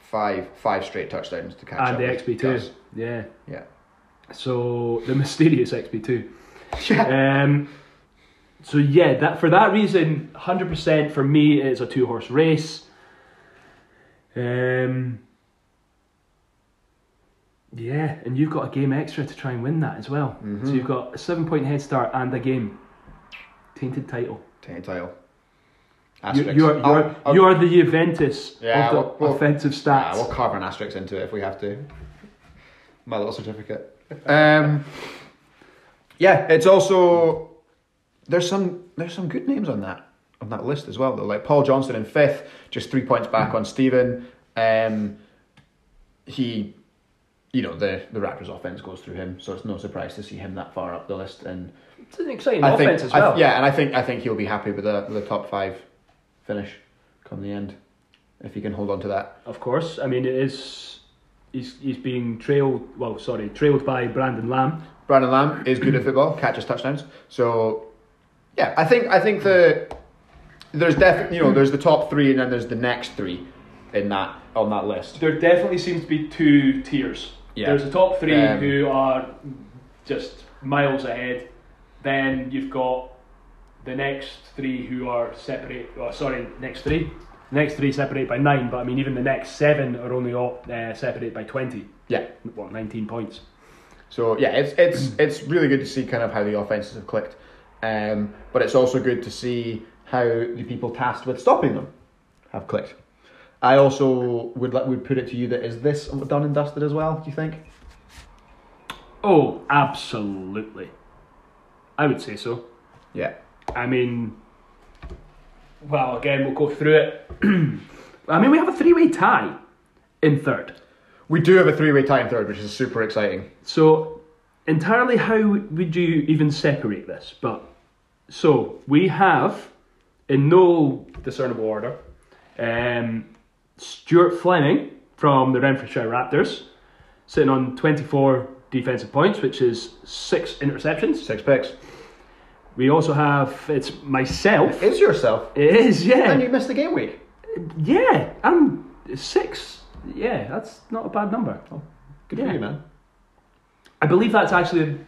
five five straight touchdowns to catch and up. And the X P two. Yeah. Yeah. So the mysterious X P two. Yeah. Um, so yeah, that for that reason, one hundred percent for me, it's a two horse race. Um. Yeah, and you've got a game extra to try and win that as well. Mm-hmm. So you've got a seven point head start and a game. Tainted title. Tainted title. You, you, are, you, are, I'll, I'll, you are the Juventus yeah, of the we'll, we'll, offensive stats. Yeah, we'll carve an asterisk into it if we have to. My little certificate. Um, yeah, it's also there's some there's some good names on that on that list as well though. Like Paul Johnston in fifth, just three points back on Stephen. Um, he, you know, the the Raptors offense goes through him, so it's no surprise to see him that far up the list. And it's an exciting I offense think, as well. I, yeah, and I think I think he'll be happy with the with the top five finish come the end if he can hold on to that. Of course, I mean it is. He's he's being trailed. Well, sorry, trailed by Brandon Lamb. Brandon Lamb is good at football, catches touchdowns. So, yeah, I think I think the there's definitely you know there's the top three and then there's the next three in that on that list. There definitely seems to be two tiers. Yeah. There's the top three um, who are just miles ahead. Then you've got the next three who are separate, oh, sorry, next three. Next three separate by nine, but I mean even the next seven are only all, uh, separate by twenty. Yeah. What, nineteen points. So yeah, it's it's it's really good to see kind of how the offences have clicked. Um, but it's also good to see how the people tasked with stopping them have clicked. I also would like, would put it to you that is this done and dusted as well, do you think? Oh, absolutely. I would say so. Yeah. I mean, well, again, we'll go through it. I mean, we have a three-way tie in third. We do have a three-way tie in third, which is super exciting. So, entirely how would you even separate this? But so, we have, in no discernible order, um, Stuart Fleming from the Renfrewshire Raptors, sitting on twenty-four defensive points, which is six interceptions. Six picks. We also have, it's myself. It is yourself. It is, yeah. And you missed the game week. Yeah, I'm six. Yeah, that's not a bad number. Oh, good yeah. for you, man. I believe that's actually,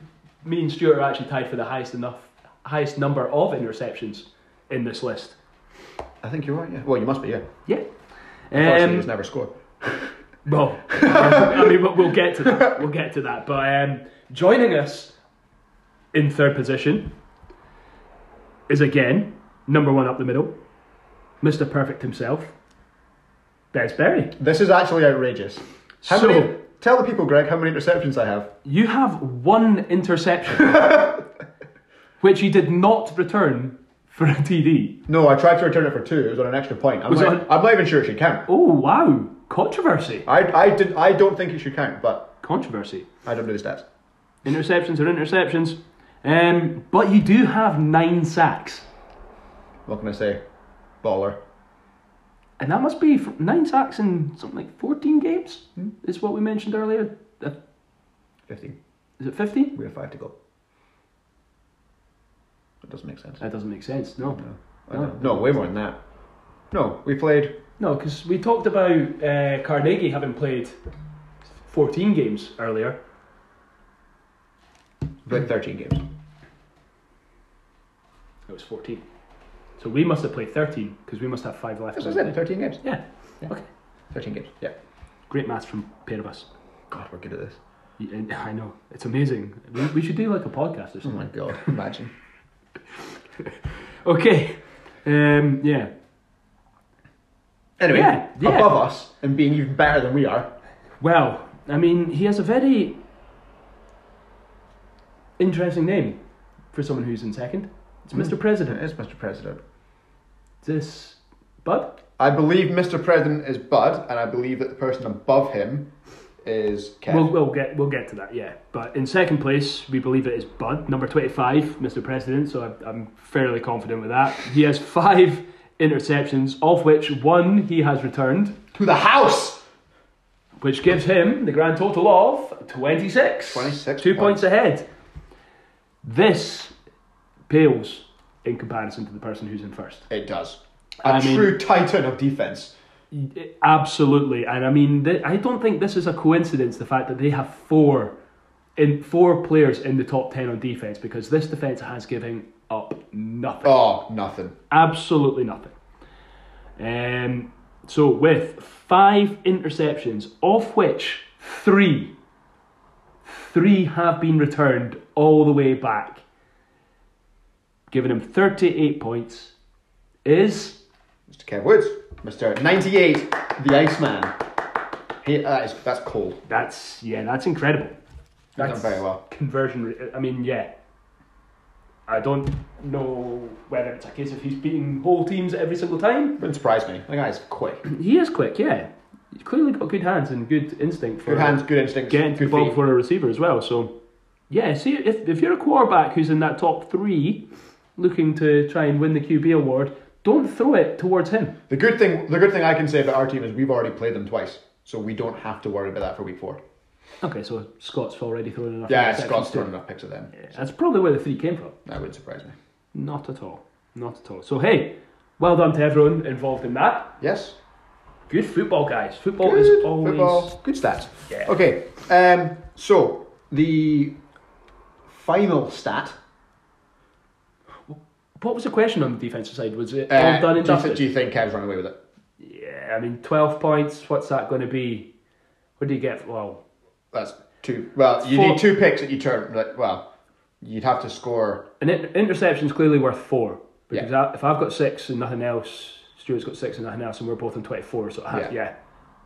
me and Stuart are actually tied for the highest enough, highest number of interceptions in this list. I think you're right, yeah. Well, you must be, yeah. Yeah. Unfortunately, um, he's never scored. Well, I mean, we'll get to that. We'll get to that. But um, joining us in third position is again number one up the middle, Mister Perfect himself, Des Berry. This is actually outrageous. How so, many, tell the people, Greg, how many interceptions I have. You have one interception, which you did not return for a T D. No, I tried to return it for two. It was on an extra point. I'm, not, on... I'm not even sure it should count. Oh wow, controversy. I I did. I don't think it should count, but controversy. I don't do the stats. Interceptions are interceptions. Um, but you do have nine sacks. What can I say? Baller. And that must be nine sacks in something like fourteen games, hmm? is what we mentioned earlier. Uh, fifteen. Is it fifteen? We have five to go. That doesn't make sense. That doesn't make sense, no. No, I no. Know. no way more than that. No, we played... No, because we talked about uh, Carnegie having played fourteen games earlier. Played thirteen games. It was fourteen. So we must have played thirteen because we must have five left. That's what I said, thirteen games. Yeah. yeah. Okay. thirteen games, yeah. Great maths from pair of us. God, we're good at this. Yeah, I know. It's amazing. We, we should do like a podcast or something. Oh my God, imagine. Okay. Um, yeah. Anyway, yeah, yeah. above us and being even better than we are. Well, I mean, he has a very interesting name for someone who's in second. It's mm. Mister President. It is Mister President. Is this Bud? I believe Mister President is Bud, and I believe that the person above him is Kev. We'll, we'll get we'll get to that, yeah. But in second place, we believe it is Bud, number twenty-five, Mister President, so I, I'm fairly confident with that. He has five interceptions, of which one he has returned. To the house! Which gives him the grand total of twenty-six. twenty-six Two points, points ahead. This pales in comparison to the person who's in first. It does. A I true mean, titan of defence. Absolutely, and I mean, th- I don't think this is a coincidence. The fact that they have four, in four players in the top ten on defense, because this defense has given up nothing. Oh, nothing. Absolutely nothing. Um. So with five interceptions, of which three, three have been returned all the way back, giving him thirty-eight points, is Mister Kev Woods. Mister ninety-eight, the Iceman. He, uh, is, that's cold. That's, yeah, that's incredible. That's done very well. Conversion, I mean, yeah. I don't know whether it's a case of he's beating whole teams every single time. Wouldn't surprise me. The guy's quick. He is quick, yeah. He's clearly got good hands and good instinct. For good hands, good instinct. Getting good to the ball for a receiver as well. So, yeah, see, if, if you're a quarterback who's in that top three looking to try and win the Q B award, don't throw it towards him. The good thing the good thing I can say about our team is we've already played them twice, so we don't have to worry about that for week four. Okay, so Scott's already thrown enough yeah, picks. Yeah, Scott's thrown enough picks of them. Yeah, so. That's probably where the three came from. That wouldn't surprise me. Not at all. Not at all. So, hey, well done to everyone involved in that. Yes. Good football, guys. Football good is always... Football. Good stats. Yeah. Okay, um, so the final stat... What was the question on the defensive side? Was it all uh, done and dusted? Do you think Kev's running away with it? Yeah, I mean, twelve points, what's that going to be? What do you get? Well, that's two. Well, you four. Need two picks at your turn. Like, well, you'd have to score. An in- interception's clearly worth four. Because yeah. I, if I've got six and nothing else, Stuart's got six and nothing else, and we're both on twenty-four, so I have, yeah. yeah.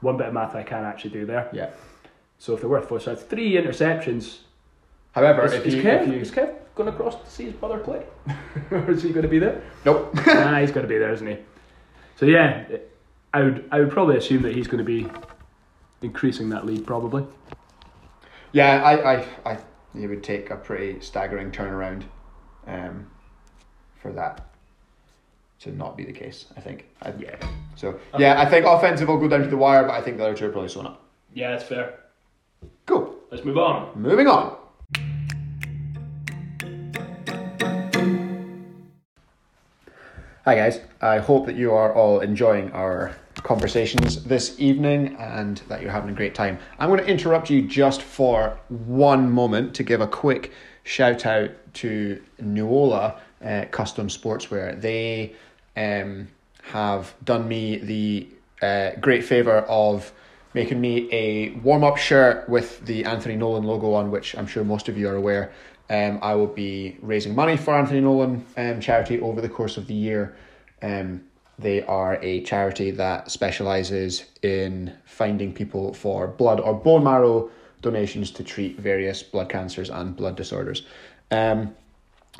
One bit of math I can actually do there. Yeah. So if they're worth four, so that's three interceptions. However, is, if, is you, Kev, if you... Is Kev going across to see his brother play? Or is he going to be there? Nope. Nah, he's going to be there, isn't he? So yeah, I would I would probably assume that he's going to be increasing that lead, probably. Yeah, I... I, I it would take a pretty staggering turnaround um, for that to not be the case, I think. I, yeah. So, okay. Yeah, I think offensive will go down to the wire, but I think the other two are probably sewn up. Yeah, that's fair. Cool. Let's move on. Moving on. Hi guys, I hope that you are all enjoying our conversations this evening and that you're having a great time. I'm going to interrupt you just for one moment to give a quick shout out to Nuola uh, Custom Sportswear. They um, have done me the uh, great favour of making me a warm-up shirt with the Anthony Nolan logo on, which I'm sure most of you are aware. Um, I will be raising money for Anthony Nolan um, charity over the course of the year. Um, they are a charity that specialises in finding people for blood or bone marrow donations to treat various blood cancers and blood disorders. Um,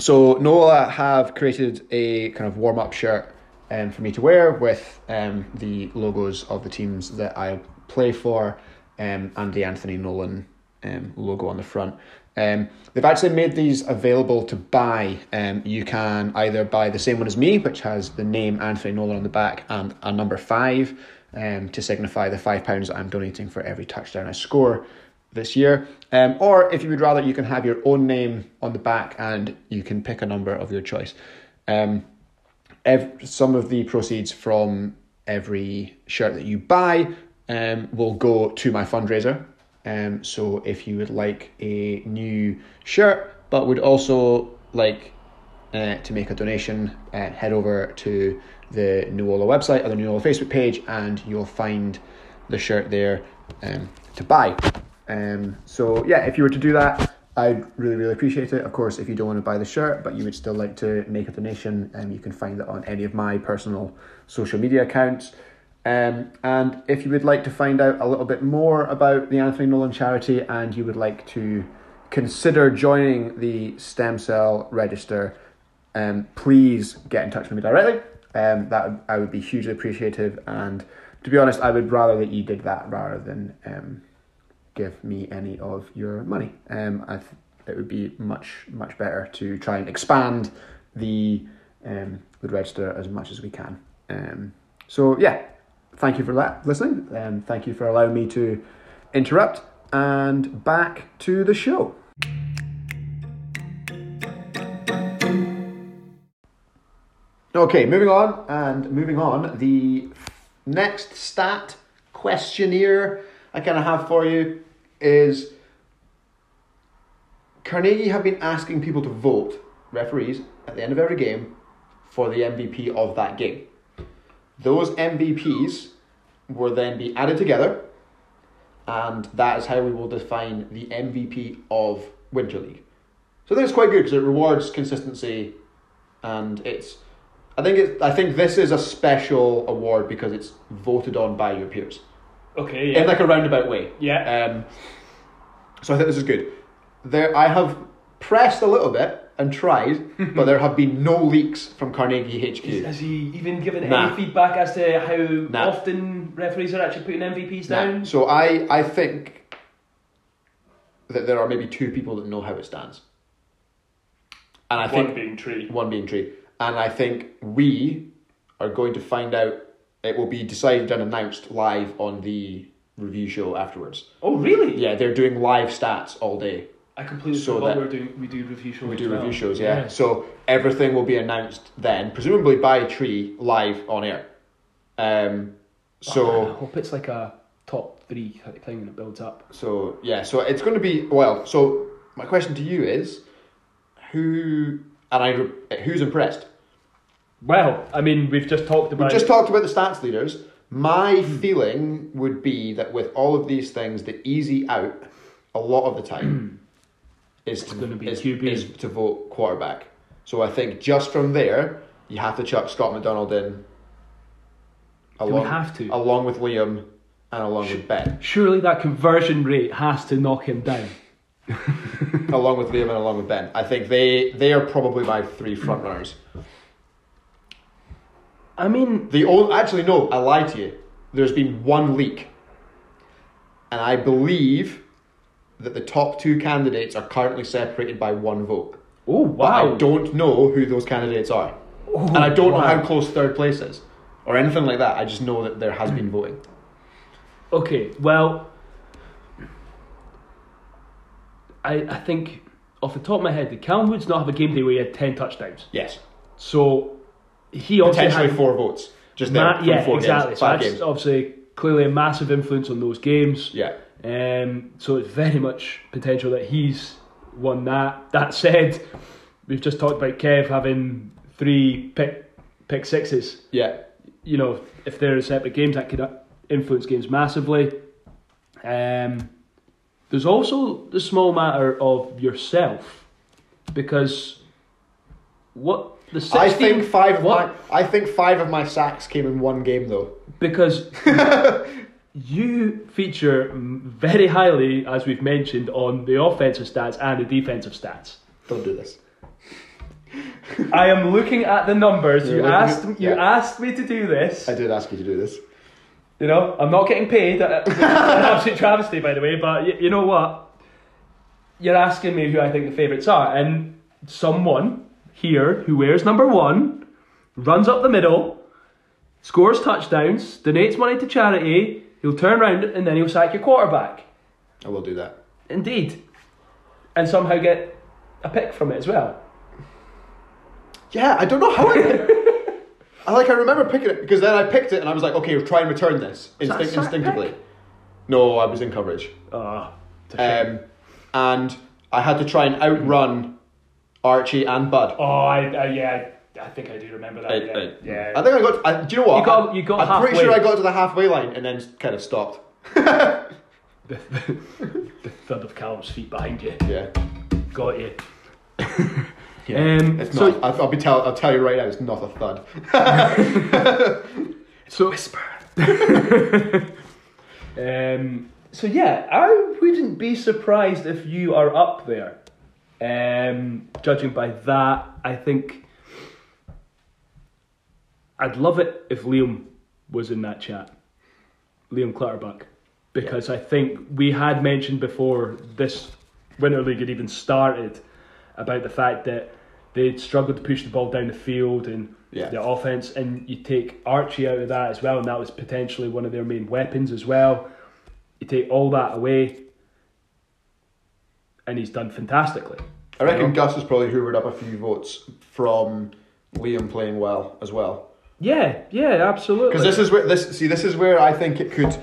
so Nola have created a kind of warm-up shirt um, for me to wear with um, the logos of the teams that I play for um, and the Anthony Nolan um, logo on the front. Um, they've actually made these available to buy. Um, you can either buy the same one as me, which has the name Anthony Nolan on the back and a number five um, to signify the five pounds I'm donating for every touchdown I score this year. Um, or if you would rather, you can have your own name on the back and you can pick a number of your choice. Um, ev- some of the proceeds from every shirt that you buy um, will go to my fundraiser. Um, so if you would like a new shirt, but would also like uh, to make a donation, uh, head over to the Nuola website or the Nuola Facebook page and you'll find the shirt there um, to buy. Um, so yeah, if you were to do that, I'd really, really appreciate it. Of course, if you don't want to buy the shirt, but you would still like to make a donation, um, you can find that on any of my personal social media accounts. Um, and if you would like to find out a little bit more about the Anthony Nolan charity and you would like to consider joining the stem cell register, um, please get in touch with me directly. Um, that I would be hugely appreciative, and to be honest, I would rather that you did that rather than um, give me any of your money. Um, I th- it would be much, much better to try and expand the um, the register as much as we can. Um, so yeah, thank you for that, listening. Um, thank you for allowing me to interrupt, and back to the show. Okay, moving on, and moving on, the next stat questionnaire I kind of have for you is, Carnegie have been asking people to vote, referees, at the end of every game for the M V P of that game. Those M V Ps will then be added together, and that is how we will define the M V P of Winter League. So I think it's quite good because it rewards consistency, and it's, I think it, I think this is a special award because it's voted on by your peers. Okay, yeah. In like a roundabout way. Yeah. Um, so I think this is good. There, I have pressed a little bit and tried, but there have been no leaks from Carnegie H Q. Is, has he even given nah. any feedback as to how nah. often referees are actually putting M V Ps nah. down? So I, I think that there are maybe two people that know how it stands. And I one think being tree. One being tree. And I think we are going to find out. It will be decided and announced live on the review show afterwards. Oh, really? Yeah, they're doing live stats all day. I completely so forgot we're doing, we do review shows. We do well. review shows, yeah. yeah. So everything will be announced then, presumably by Tree, live on air. Um, so oh, man, I hope it's like a top three thing that builds up. So, yeah, so it's going to be, well, so my question to you is, who, and I, who's impressed? Well, I mean, we've just talked about... We've just talked about the stats leaders. My feeling would be that with all of these things, the easy out, a lot of the time, is, to, be is, is to vote quarterback. So I think just from there, you have to chuck Scott McDonald in. Along, Do we have to? Along with Liam and along Sh- with Ben. Surely that conversion rate has to knock him down. Along with Liam and along with Ben. I think they, they are probably my three front runners. I mean... the old, Actually, no, I lied to you. There's been one leak. And I believe that the top two candidates are currently separated by one vote. Oh, wow. But I don't know who those candidates are. Oh, and I don't wow. know how close third place is. Or anything like that. I just know that there has been voting. Okay, well... I, I think, off the top of my head, did Callum Woods not have a game day where he had ten touchdowns? Yes. So... He obviously potentially had four votes. Just ma- there, yeah, four exactly. Games, so that's games. Obviously clearly a massive influence on those games. Yeah. Um, so it's very much potential that he's won that. That said, we've just talked about Kev having three pick pick sixes. Yeah. You know, if they're in separate games, that could influence games massively. Um, there's also the small matter of yourself, because what. sixteen, I think five. Of my, I think five of my sacks came in one game though. Because you feature very highly, as we've mentioned, on the offensive stats and the defensive stats. Don't do this. I am looking at the numbers. You're you asked. At, yeah. You asked me to do this. I did ask you to do this. You know, I'm not getting paid. It's an absolute travesty, by the way. But you, you know what? You're asking me who I think the favourites are, and someone. Here, who wears number one, runs up the middle, scores touchdowns, donates money to charity, he'll turn around and then he'll sack your quarterback. I will do that. Indeed. And somehow get a pick from it as well. Yeah, I don't know how I... I like, I remember picking it, because then I picked it and I was like, okay, try and return this, Instinct- instinctively. Pick? No, I was in coverage. Ah, oh, um, and I had to try and outrun... Archie and Bud. Oh, I, uh, yeah, I think I do remember that. I, yeah. I, yeah, I think I got. I, do you know what? You got. You got I'm halfway. Pretty sure I got to the halfway line and then kind of stopped. the, the, the thud of Callum's feet behind you. Yeah, got you. yeah, um, it's not. So, I'll, I'll be tell. I'll tell you right now, it's not a thud. It's a whisper. um. So yeah, I wouldn't be surprised if you are up there. Um, judging by that, I think I'd love it if Liam was in that chat. Liam Clutterbuck. because yeah. I think we had mentioned before this Winter League had even started about the fact that they'd struggled to push the ball down the field and yeah. the offense, and you take Archie out of that as well, and that was potentially one of their main weapons as well. You take all that away and he's done fantastically. I reckon you know? Gus has probably hoovered up a few votes from Liam playing well as well. Yeah, yeah, absolutely. Because this is where this see this is where I think it could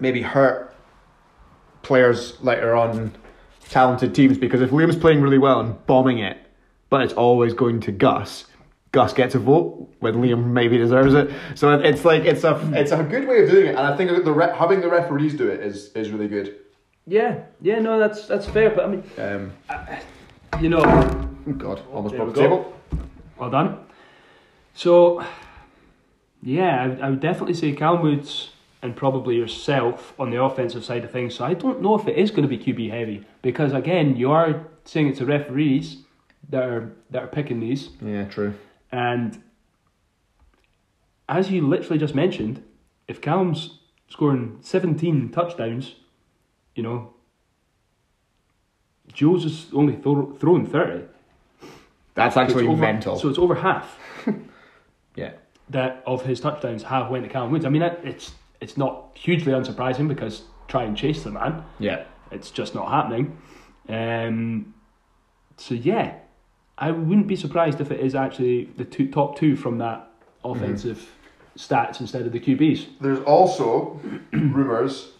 maybe hurt players later on, talented teams, because if Liam's playing really well and bombing it, but it's always going to Gus, Gus gets a vote when Liam maybe deserves it. So it's like it's a it's a good way of doing it, and I think the re- having the referees do it is is really good. Yeah, yeah, no, that's that's fair, but I mean, um, I, you know, oh God, almost broke the table. Well done. So, yeah, I, I would definitely say Callum Woods and probably yourself on the offensive side of things. So I don't know if it is going to be Q B heavy, because again, you are saying it's the referees that are that are picking these. Yeah, true. And as you literally just mentioned, if Callum's scoring seventeen touchdowns, you know, Jules is only thro- throwing thirty. That's actually so over, mental. So it's over half. Yeah, that of his touchdowns have went to Callum Woods. I mean, it's it's not hugely unsurprising, because try and chase the man. Yeah, it's just not happening. Um, so yeah, I wouldn't be surprised if it is actually the two top two from that offensive mm-hmm. stats instead of the Q Bs. There's also rumours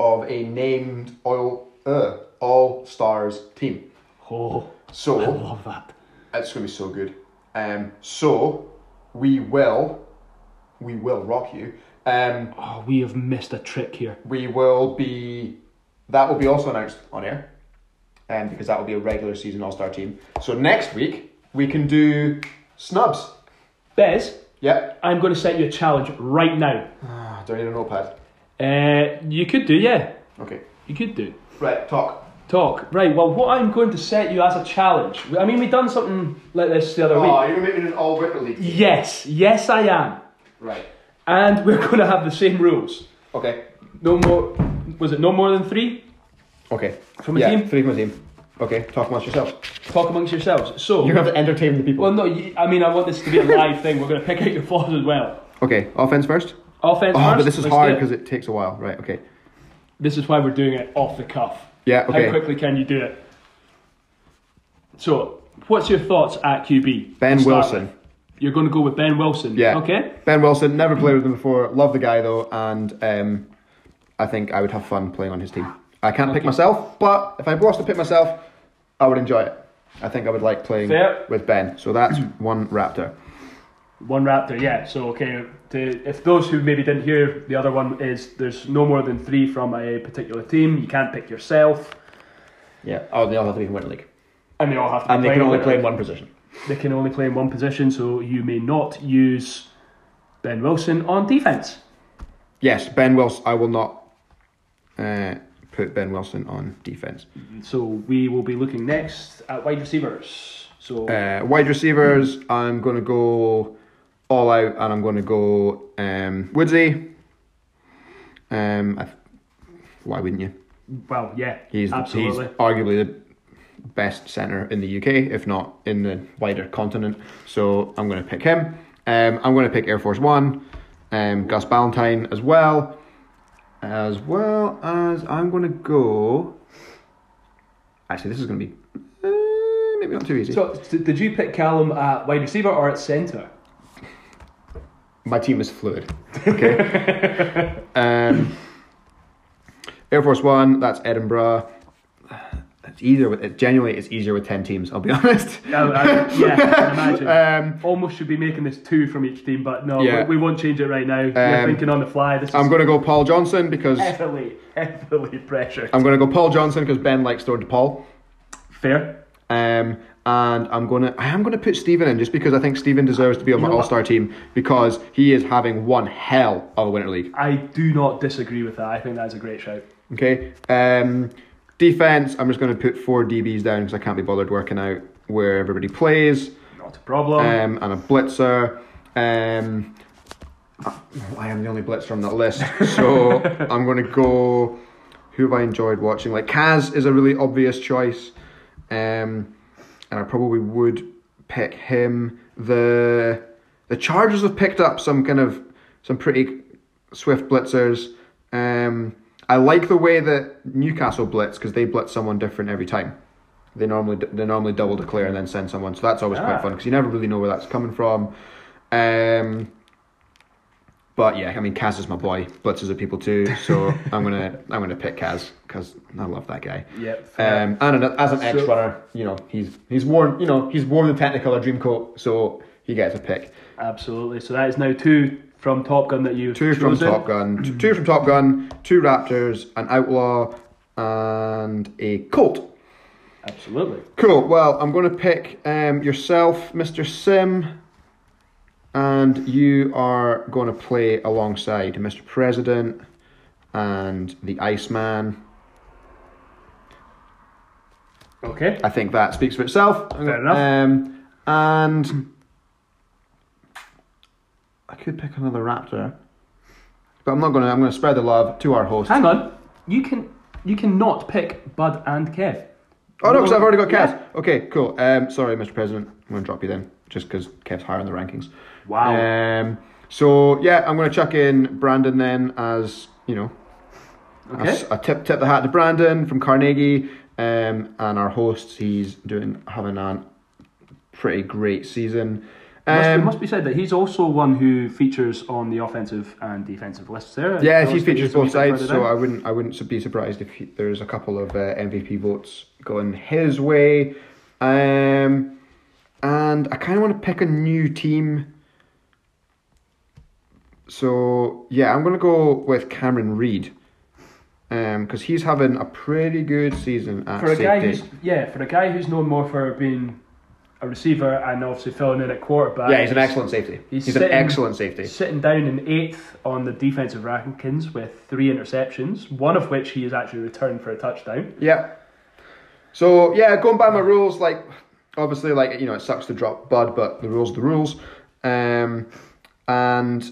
of a named oil uh, All Stars team. Oh, so I love that. It's gonna be so good. Um, so we will, we will rock you. Um, oh, we have missed a trick here. We will be, that will be also announced on air, um, because that will be a regular season All-Star team. So next week we can do snubs. Bez. Yep. I'm going to set you a challenge right now. Uh, do I need a notepad? Uh, you could do, yeah. Okay. You could do. Right. Talk. Talk. Right, well, what I'm going to set you as a challenge... I mean, we've done something like this the other oh, week. Oh, you're going to make it an all-winter league? Yes. Yes, I am. Right. And we're going to have the same rules. Okay. No more... Was it no more than three? Okay. From a yeah, team? Yeah, three from a team. Okay, talk amongst yourselves. Talk amongst yourselves. So... You're going to have to entertain the people. Well, no, I mean, I want this to be a live thing. We're going to pick out your flaws as well. Okay, offence first? Offence oh, first. But this is Let's hard because it takes a while. Right, okay. This is why we're doing it off the cuff. Yeah, okay. How quickly can you do it? So, what's your thoughts at Q B? Ben Wilson. With? You're going to go with Ben Wilson? Yeah. Okay. Ben Wilson, never played with him before. Love the guy, though, and um, I think I would have fun playing on his team. I can't okay. pick myself, but if I was to pick myself, I would enjoy it. I think I would like playing Fair. with Ben. So that's one Raptor. One Raptor, yeah. So, okay, to, if those who maybe didn't hear, the other one is there's no more than three from a particular team. You can't pick yourself. Yeah. Oh, they all have to be in Winter League. And they all have to and be And they can only play in one position. They can only play in one position, so you may not use Ben Wilson on defence. Yes, Ben Wilson. I will not uh, put Ben Wilson on defence. So we will be looking next at wide receivers. So uh, Wide receivers, mm-hmm. I'm going to go... all out, and I'm going to go um, Woodsy. Um, I th- why wouldn't you? Well, yeah, he's absolutely he's arguably the best centre in the U K, if not in the wider continent. So I'm going to pick him. Um, I'm going to pick Air Force One, um, Gus Ballantine as well, as well as I'm going to go. Actually, this is going to be uh, maybe not too easy. So, did you pick Callum at wide receiver or at centre? My team is fluid. Okay. um, Air Force One, that's Edinburgh. It's easier with it. Genuinely, it's easier with ten teams, I'll be honest. No, I, yeah, I can imagine. Um, Almost should be making this two from each team, but no, yeah. we, we won't change it right now. Um, We're thinking on the fly. This is I'm going to go Paul Johnson because... Heavily, heavily pressured. I'm going to go Paul Johnson because Ben likes throwing to Paul. Fair. Um... And I'm gonna, I am gonna put Stephen in just because I think Stephen deserves to be on you my All Star team because he is having one hell of a Winter League. I do not disagree with that. I think that's a great shout. Okay, um, defense. I'm just gonna put four D Bs down because I can't be bothered working out where everybody plays. Not a problem. Um, and a blitzer. Um, I, I am the only blitzer on that list, so I'm going to go. Who have I enjoyed watching? Like Kaz is a really obvious choice, um, and I probably would pick him. The the Chargers have picked up some kind of some pretty swift blitzers. Um, I like the way that Newcastle blitz because they blitz someone different every time. They normally they normally double declare and then send someone, so that's always ah. quite fun because you never really know where that's coming from. Um, but yeah, I mean Kaz is my boy. Blitzers are people too, so I'm gonna I'm gonna pick Kaz because I love that guy. Yep. Um, and as an ex runner, you know he's he's worn you know he's worn the Technicolor dream coat, so he gets a pick. Absolutely. So that is now two from Top Gun that you've two chosen. from Top Gun, two from Top Gun, two Raptors, an Outlaw, and a Colt. Absolutely. Cool. Well, I'm going to pick um, yourself, Mister Sim, and you are going to play alongside Mister President and the Iceman. Okay. I think that speaks for itself. Fair enough. Um, and I could pick another Raptor, but I'm not going to. I'm going to spread the love to our host. Hang on. You can you cannot pick Bud and Kev. Oh no, because I've already got Kev. Yeah. Okay, cool. Um, sorry, Mister President, I'm going to drop you then, just because Kev's higher in the rankings. Wow. Um, so yeah, I'm going to chuck in Brandon then, as you know, okay. as a tip tip the hat to Brandon from Carnegie, um, and our host. He's doing having a pretty great season. Um, it, must be, it must be said that he's also one who features on the offensive and defensive lists there. Yeah, he features both sides, so I wouldn't I wouldn't be surprised if he, there's a couple of uh, M V P votes going his way. Um, and I kind of want to pick a new team. So, yeah, I'm going to go with Cameron Reid. Because um, he's having a pretty good season at for a guy who's Yeah, for a guy who's known more for being a receiver and obviously filling in at quarterback. Yeah, he's an excellent safety. He's, he's sitting, an excellent safety. Sitting down in eighth on the defensive rankings with three interceptions, one of which he has actually returned for a touchdown. Yeah. So yeah, going by my rules, like obviously, like you know, it sucks to drop Bud, but the rules are the rules. Um, and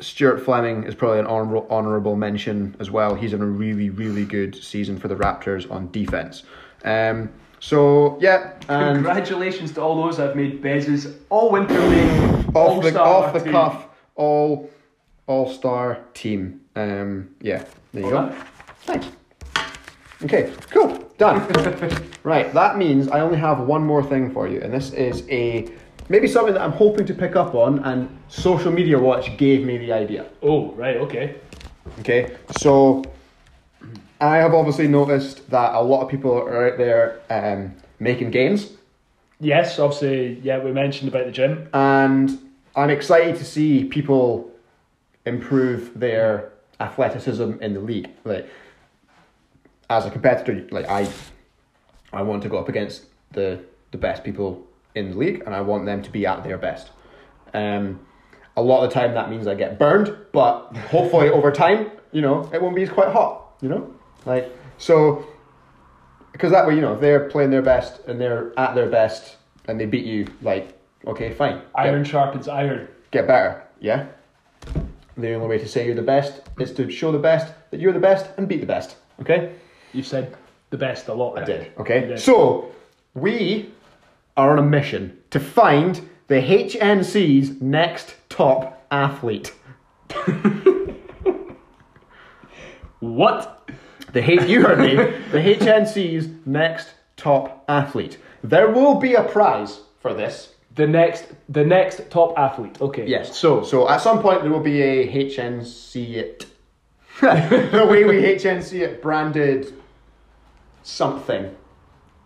Stuart Fleming is probably an honourable honourable mention as well. He's in a really really good season for the Raptors on defense. Um. So, yeah. And congratulations to all those that have made Bez's all winter league, all the, off the team. cuff, all all star team. Um, yeah, there you all go. Thanks. Okay, cool, done. Right, that means I only have one more thing for you, and this is a maybe something that I'm hoping to pick up on, and Social Media Watch gave me the idea. Oh, right, okay. Okay, so I have obviously noticed that a lot of people are out there um, making gains. Yes, obviously, yeah, we mentioned about the gym. And I'm excited to see people improve their athleticism in the league. Like, as a competitor, like I I want to go up against the, the best people in the league, and I want them to be at their best. Um, a lot of the time that means I get burned, but hopefully over time, you know, it won't be as quite hot, you know? Like, so, because that way, you know, if they're playing their best and they're at their best and they beat you, like, okay, fine. Iron get, sharpens iron. Get better, yeah? The only way to say you're the best is to show the best that you're the best and beat the best, okay? You said the best a lot. I right? did, okay? Did. So, we are on a mission to find the H N C's next top athlete. What? The H- you heard me. The H N C's next top athlete. There will be a prize for this. The next, the next top athlete. Okay. Yes. So, so at some point there will be a H N C it. The way we H N C it branded something.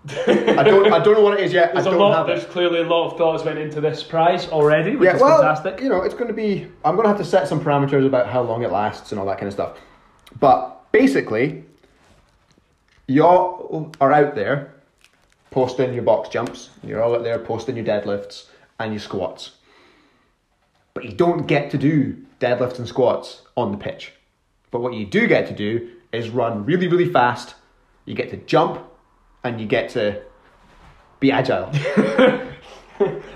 I don't, I don't know what it is yet. There's I don't a lot, have There's it. clearly a lot of thoughts went into this prize already, which yeah, is well, fantastic. You know, it's going to be. I'm going to have to set some parameters about how long it lasts and all that kind of stuff. But basically, y'all are out there posting your box jumps, you're all out there posting your deadlifts and your squats. But you don't get to do deadlifts and squats on the pitch. But what you do get to do is run really, really fast, you get to jump, and you get to be agile.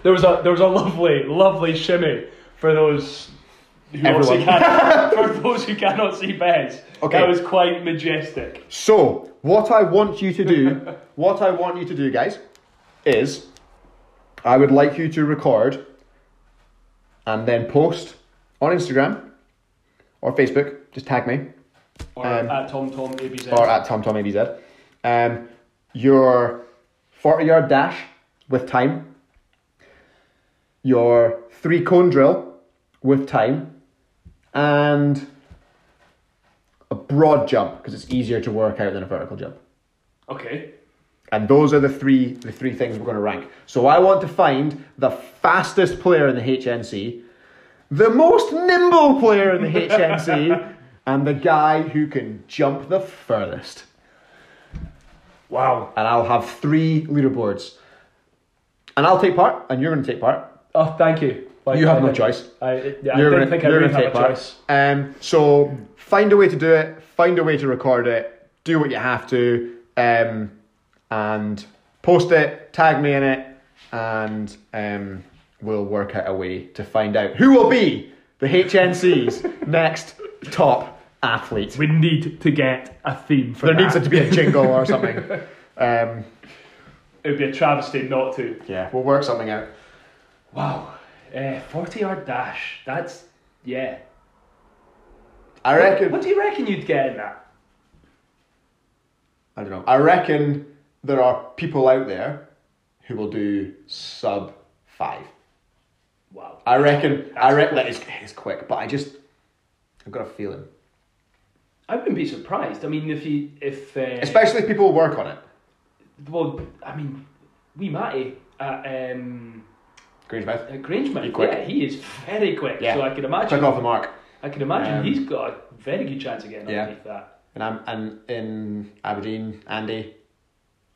There was a there was a lovely, lovely shimmy for those Who Everyone. For those who cannot see Bez, okay. That was quite majestic. So, what I want you to do, what I want you to do, guys, is I would like you to record and then post on Instagram or Facebook. Just tag me. Or um, at TomTomABZ. Or at TomTomABZ. Um, your forty-yard dash with time. Your three-cone drill with time. And a broad jump, because it's easier to work out than a vertical jump. Okay. And those are the three the three things we're going to rank. So I want to find the fastest player in the H N C, the most nimble player in the H N C, and the guy who can jump the furthest. Wow. And I'll have three leaderboards. And I'll take part, and you're going to take part. Oh, thank you. Like, you have I no choice. I, yeah, I don't gonna, think I really have a choice. Um, so find a way to do it. Find a way to record it. Do what you have to. Um, and post it. Tag me in it. And um, we'll work out a way to find out who will be the H N C's next top athlete. We need to get a theme for there that. There needs to be a jingle or something. Um, it would be a travesty not to. Yeah, we'll work something out. Wow. Uh, forty-yard dash. That's, yeah. I reckon... What, what do you reckon you'd get in that? I don't know. I reckon there are people out there who will do sub five. Wow. I reckon... That's I reckon that is it's quick, but I just... I've got a feeling. I wouldn't be surprised. I mean, if you... If, uh, especially if people work on it. Well, I mean, wee Matty at... Um, Grangemouth. Uh, Grangemouth, yeah, he is very quick. Yeah. So I can imagine. Quick off the mark. I can imagine um, he's got a very good chance of getting yeah. underneath that. And I'm and in Aberdeen, Andy.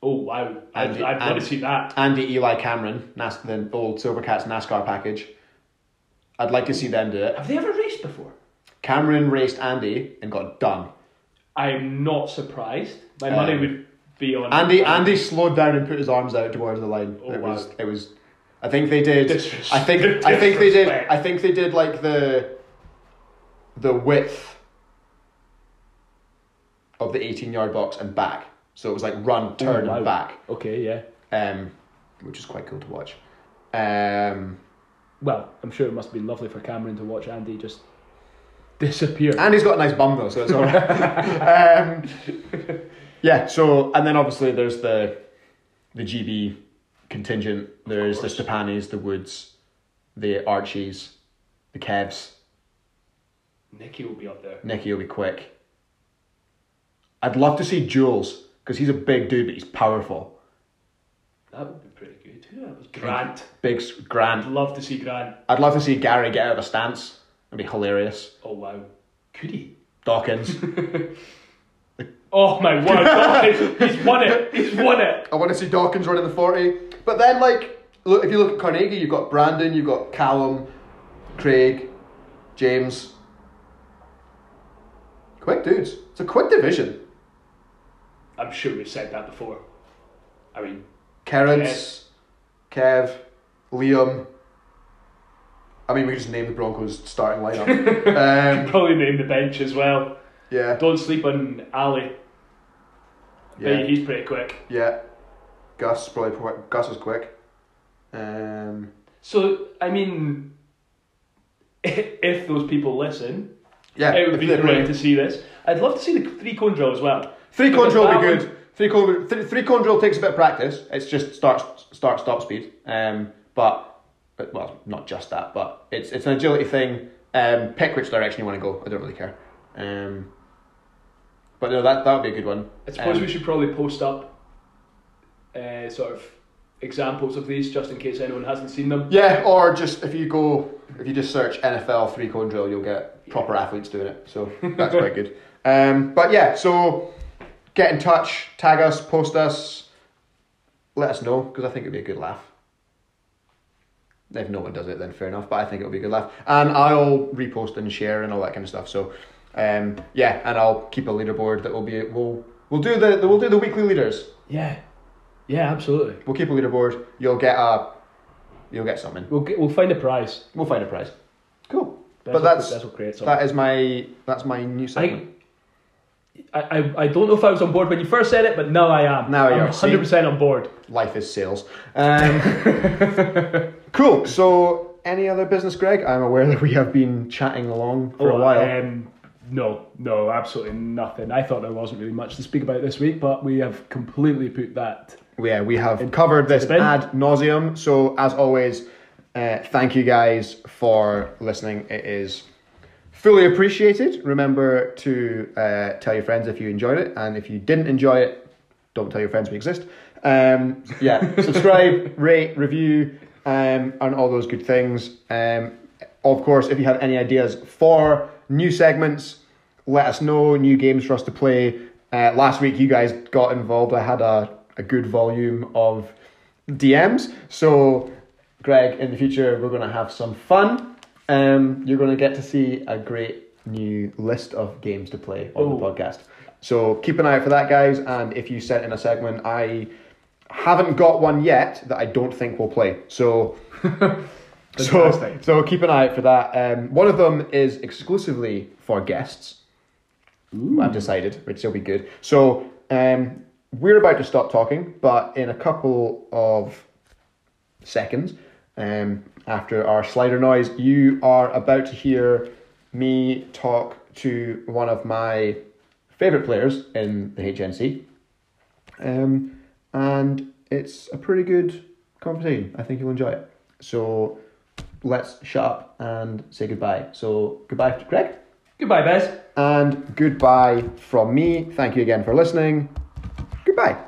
Oh wow! Andy, I'd, I'd love to see that. Andy Eli Cameron, Nas- the old Silvercats NASCAR package. I'd like to see them do it. Have they ever raced before? Cameron raced Andy and got done. I'm not surprised. My um, money would be on Andy. Andy slowed down and put his arms out towards the line. Oh, it wow. was. It was. I think they did. Disres- I think. Disrespect. I think they did. I think they did like the, the width of the eighteen-yard box and back. So it was like run, turn, oh, wow. and back. Okay, yeah. Um, which is quite cool to watch. Um, well, I'm sure it must be lovely for Cameron to watch Andy just disappear. Andy's got a nice bum though, so it's alright. um, yeah. So and then obviously there's the, the G B. Contingent, there's the Stepanis, the Woods, the Archies, the Kevs. Nikki will be up there. Nikki will be quick. I'd love to see Jules, because he's a big dude, but he's powerful. That would be pretty good. Who that was? Grant. Big, big Grant. I'd love to see Grant. I'd love to see Gary get out of a stance. That'd be hilarious. Oh, wow. Could he? Dawkins. Oh my word, Dawkins, he's won it, he's won it. I want to see Dawkins running the forty. But then, like, look, if you look at Carnegie, you've got Brandon, you've got Callum, Craig, James. Quick dudes. It's a quick division. I'm sure we've said that before. I mean... Kerrance, Kev, Liam. I mean, we could just name the Broncos starting lineup. um, probably name the bench as well. Yeah. Don't sleep on Ali. Yeah. He's pretty quick. Yeah. Gus probably quick. Gus is quick. Um, so I mean, if, if those people listen, yeah, it would be great play. To see this. I'd love to see the three cone drill as well. Three cone drill would be good. One... Three cone th- three cone drill takes a bit of practice. It's just start start stop speed. Um, but, but well, not just that, but it's it's an agility thing. Um, pick which direction you want to go. I don't really care. Um. But no, that that would be a good one. I suppose um, we should probably post up uh, sort of examples of these just in case anyone hasn't seen them. Yeah, or just if you go, if you just search N F L three-cone drill, you'll get proper yeah. athletes doing it. So that's quite good. Um, but yeah, so get in touch, tag us, post us, let us know, because I think it'd be a good laugh. If no one does it, then fair enough, but I think it'll be a good laugh. And I'll repost and share and all that kind of stuff, so... Um, yeah, and I'll keep a leaderboard that will be we'll we'll do the we'll do the weekly leaders. Yeah, yeah, absolutely. We'll keep a leaderboard. You'll get a, you'll get something. We'll get, we'll find a prize. We'll find a prize. Cool. That's but what, that's that's what creates that is my that's my new segment. I, I, I don't know if I was on board when you first said it, but now I am. Now you I'm are. one hundred percent on board. Life is sales. Um, cool. So, any other business, Greg? I'm aware that we have been chatting along for oh, a while. Um, no, no, absolutely nothing. I thought there wasn't really much to speak about this week, but we have completely put that. Yeah, we have covered this ad nauseum. So, as always, uh, thank you guys for listening. It is fully appreciated. Remember to uh, tell your friends if you enjoyed it, and if you didn't enjoy it, don't tell your friends we exist. Um, yeah, subscribe, rate, review, um, and all those good things. Um, of course, if you have any ideas for new segments, let us know. New games for us to play. Uh, last week, you guys got involved. I had a, a good volume of D Ms. So, Greg, in the future, we're going to have some fun. Um, you're going to get to see a great new list of games to play on oh. the podcast. So keep an eye out for that, guys. And if you sent in a segment, I haven't got one yet that I don't think we'll play. So, so, so keep an eye out for that. Um, one of them is exclusively for guests. Ooh. I've decided, which will be good. So um, we're about to stop talking, but in a couple of seconds, um, after our slider noise, you are about to hear me talk to one of my favourite players in the H N C. Um, and it's a pretty good conversation. I think you'll enjoy it. So let's shut up and say goodbye. So goodbye to Greg. Goodbye, Bez. And goodbye from me. Thank you again for listening. Goodbye.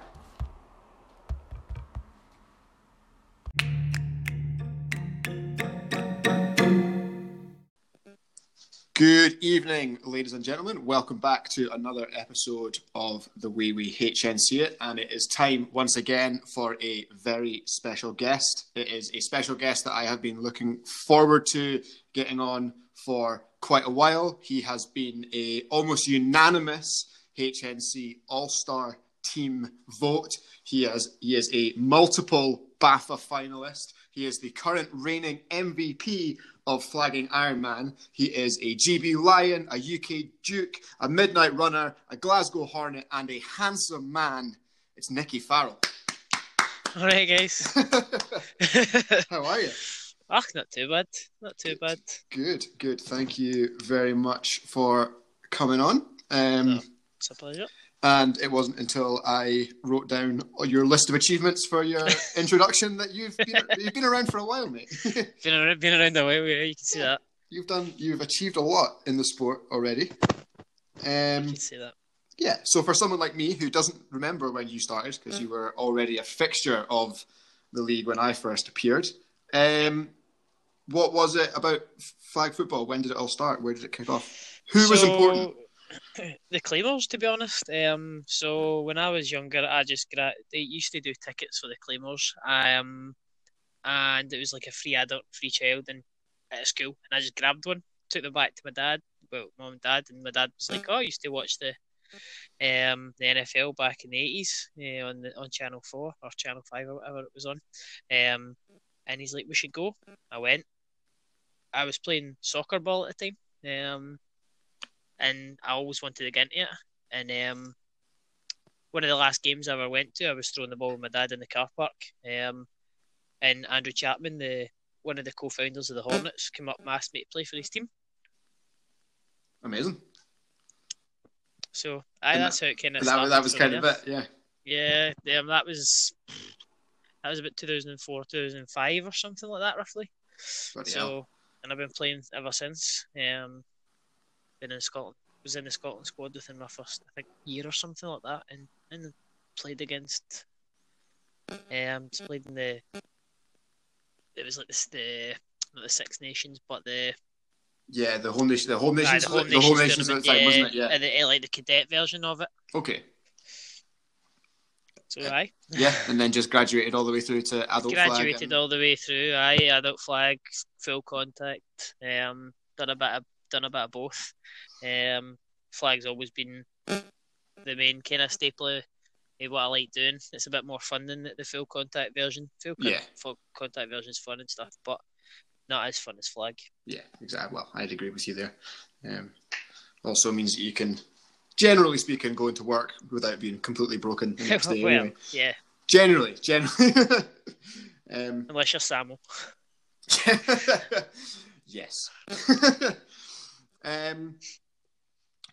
Good evening, ladies and gentlemen. Welcome back to another episode of The Way We H N C It. And it is time once again for a very special guest. It is a special guest that I have been looking forward to getting on for quite a while. He has been a almost unanimous H N C All-Star team vote. He has, he is a multiple BAFA finalist. He is the current reigning M V P of Flagging Iron Man. He is a G B Lion, a U K Duke, a Midnight Runner, a Glasgow Hornet, and a handsome man. It's Nicky Farrell. All right, guys. How are you? Ah, not too bad. Not too bad. Good, good. Thank you very much for coming on. Um, no, it's a pleasure. And it wasn't until I wrote down your list of achievements for your introduction that you've been, you've been around for a while, mate. been, around, been around a while, yeah, you can see yeah, that. You've done, you've achieved a lot in the sport already. Um, you can see that. Yeah, so for someone like me who doesn't remember when you started, because mm. you were already a fixture of the league when I first appeared, um, what was it about flag football? When did it all start? Where did it kick off? Who so... was important? The Claymores, to be honest. Um, so when I was younger, I just gra- they used to do tickets for the Claymores, um, and it was like a free adult, free child, and at school, and I just grabbed one, took them back to my dad, well, mum and dad, and my dad was like, "Oh, I used to watch the um the N F L back in the eighties uh, on the, on Channel Four or Channel Five or whatever it was on," um, and he's like, "We should go." I went. I was playing soccer ball at the time. Um. And I always wanted to get into it. And um, one of the last games I ever went to, I was throwing the ball with my dad in the car park. Um, and Andrew Chapman, the one of the co-founders of the Hornets, came up and asked me to play for his team. Amazing. So, aye, that's that, how it kind of started. That, that was kind of it, yeah. Yeah, um, that was that was about two thousand four, two thousand five or something like that, roughly. Bloody so, hell. And I've been playing ever since. Um. Been in Scotland, was in the Scotland squad within my first, I think, year or something like that, and, and played against, um, played in the, it was like the, the not the Six Nations, but the, yeah, the home nation, the home nations, uh, the home nations, the home nations at the time, yeah, wasn't it? Yeah, and the, like the cadet version of it. Okay. So yeah. Aye. Yeah, and then just graduated all the way through to adult. Graduated flag and... all the way through. Aye, adult flag, full contact. Um, done a bit of. Done a bit of both. Um, flag's always been the main kind of staple of what I like doing. It's a bit more fun than the full contact version. Full yeah. con- full contact version is fun and stuff, but not as fun as flag. Yeah, exactly. Well, I'd agree with you there. Um, also means that you can, generally speaking, go into work without being completely broken the next day. Well, anyway. Yeah. Generally, generally. um, Unless you're Samuel. Yes. um,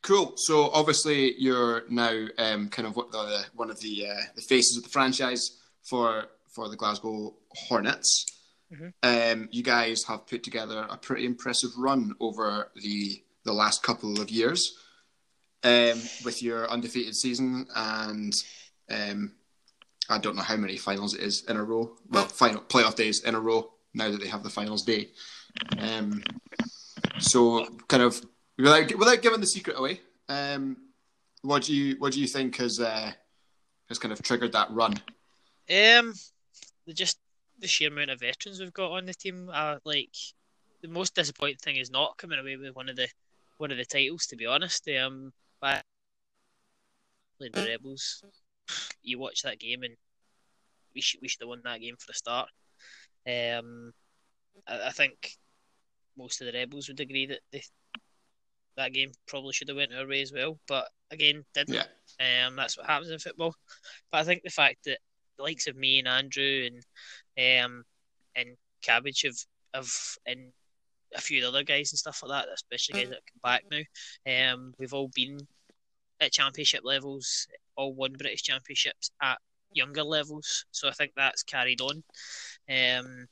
cool. So obviously you're now um, kind of what the one of the uh, the faces of the franchise for for the Glasgow Hornets. Mm-hmm. Um, you guys have put together a pretty impressive run over the the last couple of years um, with your undefeated season and. Um, I don't know how many finals it is in a row. Well, final playoff days in a row now that they have the finals day. Um, so, kind of without without giving the secret away, um, what do you what do you think has uh, has kind of triggered that run? Um, just the sheer amount of veterans we've got on the team. Uh, like the most disappointing thing is not coming away with one of the one of the titles. To be honest, um, but the Rebels. You watch that game and we should we should have won that game for the start. Um, I, I think most of the Rebels would agree that they, that game probably should have went our way as well, but again, didn't. Yeah. Um, that's what happens in football. But I think the fact that the likes of me and Andrew and um and Cabbage have, have and a few other guys and stuff like that, especially guys that come back now, um, we've all been at championship levels. All won British Championships at younger levels. So I think that's carried on. Um,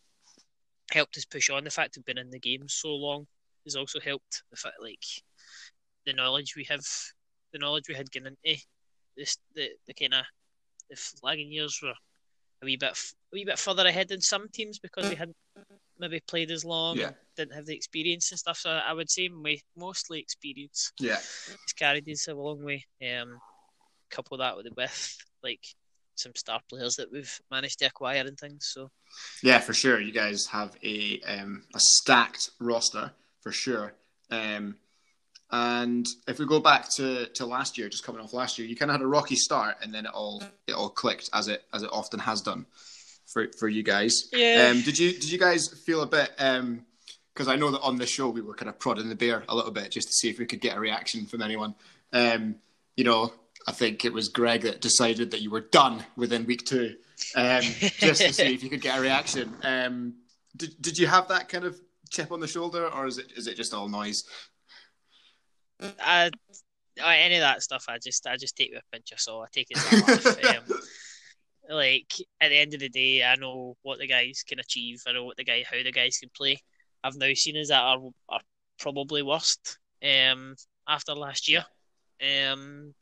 helped us push on. The fact we've been in the game so long has also helped. The fact, like, the knowledge we have, the knowledge we had getting into this, the, the kind of, the flagging years were a wee bit, a wee bit further ahead than some teams because we hadn't maybe played as long, yeah. Didn't have the experience and stuff. So I would say we mostly experience. Yeah. It's carried us a long way. Um, couple that with with like some star players that we've managed to acquire and things. So yeah, for sure, you guys have a um, a stacked roster for sure. Um, and if we go back to, to last year, just coming off last year, you kind of had a rocky start, and then it all it all clicked as it as it often has done for for you guys. Yeah. Um, did you did you guys feel a bit? Um, because I know that on this show we were kind of prodding the bear a little bit just to see if we could get a reaction from anyone. Um, you know. I think it was Greg that decided that you were done within week two, um, just to see if you could get a reaction. Um, did did you have that kind of chip on the shoulder, or is it is it just all noise? I, I, any of that stuff, I just I just take with a pinch of salt. I take it as a laugh. um, like at the end of the day, I know what the guys can achieve. I know what the guy how the guys can play. I've now seen us that are are probably worst um, after last year. Um,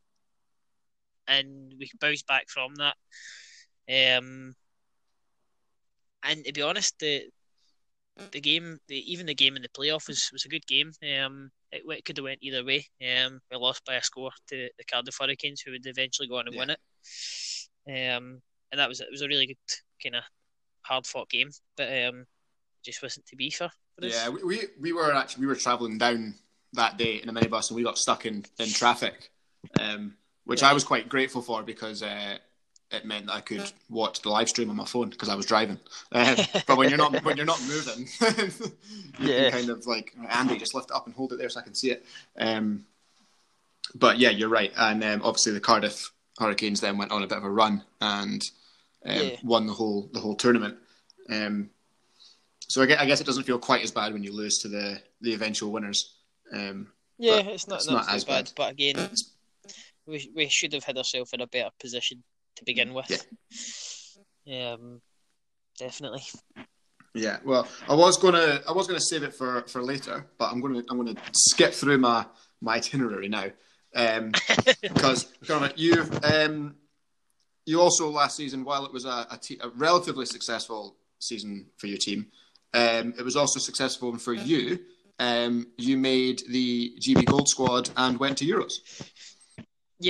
And we bounced back from that. Um, and to be honest, the the game, the, even the game in the playoff was, was a good game. Um, it, it could have went either way. Um, we lost by a score to the Cardiff Hurricanes, who would eventually go on and yeah. win it. Um, and that was it was a really good kind of hard fought game, but um, just wasn't to be for. for us. Yeah, we, we we were actually we were travelling down that day in a minibus, and we got stuck in in traffic. Um. Which yeah. I was quite grateful for because uh, it meant that I could watch the live stream on my phone because I was driving. Um, but when you're not when you're not moving, you yeah. can kind of like Andy just lift it up and hold it there so I can see it. Um, but yeah, you're right. And um, obviously the Cardiff Hurricanes then went on a bit of a run and um, yeah. won the whole the whole tournament. Um, so I guess, I guess it doesn't feel quite as bad when you lose to the, the eventual winners. Um, yeah, it's not, it's not, not as bad, bad. But again. It's, We we should have had ourselves in a better position to begin with. Yeah. Um, definitely. Yeah. Well, I was gonna I was gonna save it for, for later, but I'm gonna I'm gonna skip through my, my itinerary now, um, because you um you also last season, while it was a a, te- a relatively successful season for your team, um, it was also successful for you. Um, you made the G B Gold squad and went to Euros.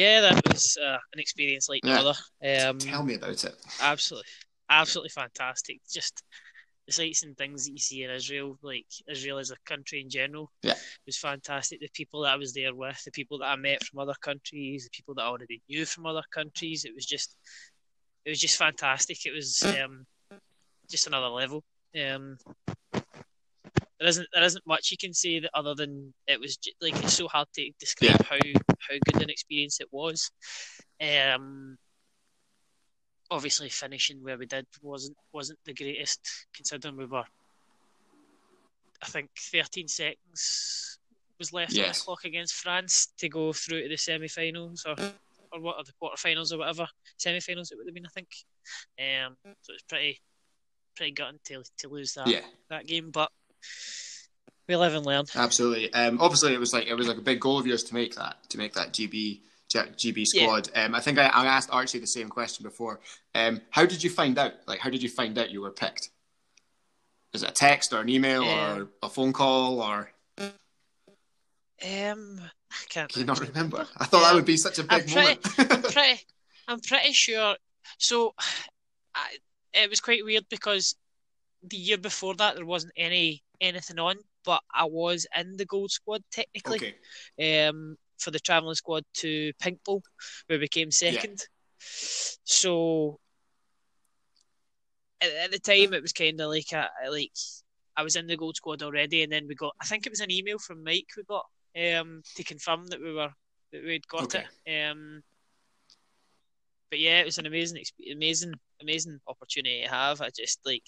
Yeah, that was uh, an experience like no other. Yeah. Um, Tell me about it. Absolutely, absolutely fantastic. Just the sights and things that you see in Israel, like Israel as a country in general, yeah. It was fantastic. The people that I was there with, the people that I met from other countries, the people that I already knew from other countries, it was just, it was just fantastic. It was um, just another level. Um, there isn't there isn't much you can say that other than it was like it's so hard to describe yeah. how how good an experience it was. Um, obviously finishing where we did wasn't wasn't the greatest, considering we were, I think, thirteen seconds was left yes. on the clock against France to go through to the semi-finals or or what or the quarterfinals or whatever. Semi-finals it would have been, I think. Um, so it's pretty pretty gutting to to lose that yeah. that game, but we live and learn. Absolutely. Um, obviously it was like it was like a big goal of yours to make that to make that G B G B squad. Yeah. Um, I think I, I asked Archie the same question before. Um, how did you find out? Like, how did you find out you were picked? Is it a text or an email um, or a phone call or? Um, I can't. Can you not remember? I thought um, that would be such a big I'm pretty, moment. I'm pretty, I'm pretty sure. So, I, it was quite weird because the year before that there wasn't any anything on, but I was in the gold squad technically. Okay. Um. For the travelling squad to Pink Bowl, where we came second. Yeah. So at, at the time, it was kind of like a, like I was in the gold squad already, and then we got, I think it was an email from Mike we got um, to confirm that we were that we'd got okay. it. Um, but yeah, it was an amazing, amazing, amazing opportunity to have. I just like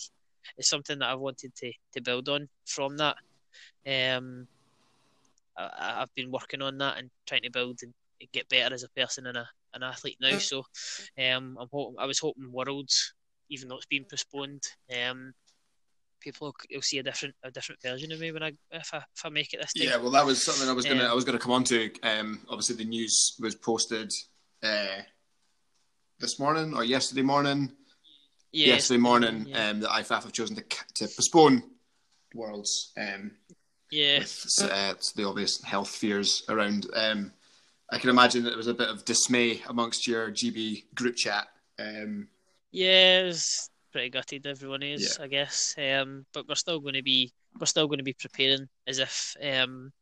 it's something that I wanted to to build on from that. Um, I, I've been working on that and trying to build and get better as a person and a, an athlete now. So, um, I'm hoping, I was hoping Worlds, even though it's been postponed, um, people will see a different a different version of me when I if I, if I make it this time. Yeah, well, that was something I was gonna um, I was gonna come on to. Um, obviously the news was posted uh, this morning or yesterday morning. Yeah, yesterday morning, yeah. um, that I F A F have chosen to to postpone Worlds. Um. Yeah, with, uh, the obvious health fears around. Um, I can imagine that there was a bit of dismay amongst your G B group chat. Um, yeah, it was pretty gutted. Everyone is, yeah. I guess. Um, but we're still going to be we're still going to be preparing as if um,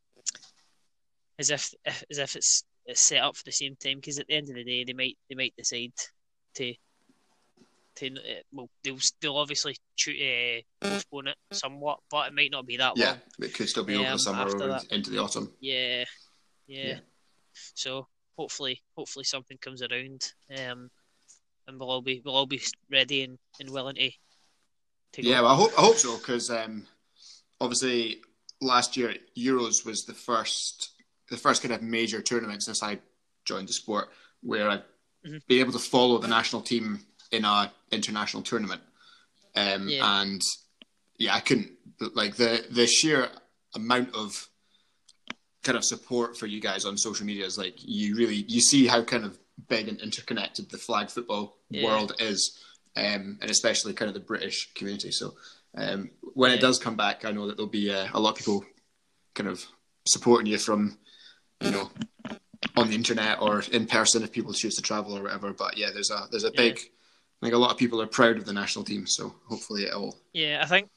as if, if as if it's, it's set up for the same time. Because at the end of the day, they might they might decide to to uh, well they'll they'll obviously cho- uh, postpone it somewhat, but it might not be that yeah, long. Yeah, it could still be um, over the summer or that, into the autumn. Yeah, yeah, yeah. So hopefully, hopefully something comes around, um, and we'll all be we'll all be ready and, and willing to. to yeah, go. Well, I hope I hope so, because um, obviously last year Euros was the first the first kind of major tournament since I joined the sport where I've mm-hmm. been able to follow the national team in our international tournament. Um, yeah. And yeah, I couldn't, like the, the sheer amount of kind of support for you guys on social media is like, you really, you see how kind of big and interconnected the flag football yeah. world is. Um, and especially kind of the British community. So um, when yeah. it does come back, I know that there'll be uh, a lot of people kind of supporting you from, you know, on the internet or in person if people choose to travel or whatever. But yeah, there's a, there's a yeah. big, I think a lot of people are proud of the national team, so hopefully it'll. Yeah, I think,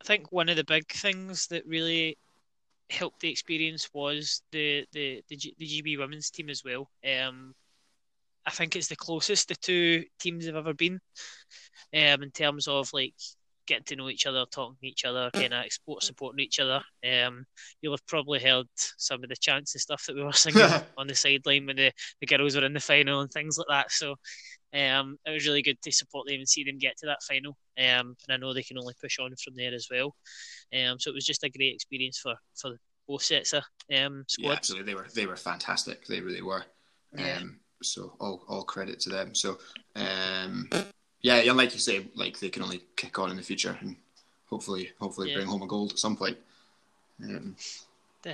I think one of the big things that really helped the experience was the the the, G, the G B women's team as well. Um, I think it's the closest the two teams have ever been, um, in terms of like getting to know each other, talking to each other, kind of support, supporting each other. Um, you'll have probably heard some of the chants and stuff that we were singing on the sideline when the, the girls were in the final and things like that. So. Um, it was really good to support them and see them get to that final, um, and I know they can only push on from there as well. Um, so it was just a great experience for, for both sets of um, squads. Yeah, absolutely, they were they were fantastic. They really were. Um, yeah. So all all credit to them. So um, yeah, yeah, like you say, like they can only kick on in the future and hopefully hopefully yeah. bring home a gold at some point. Um,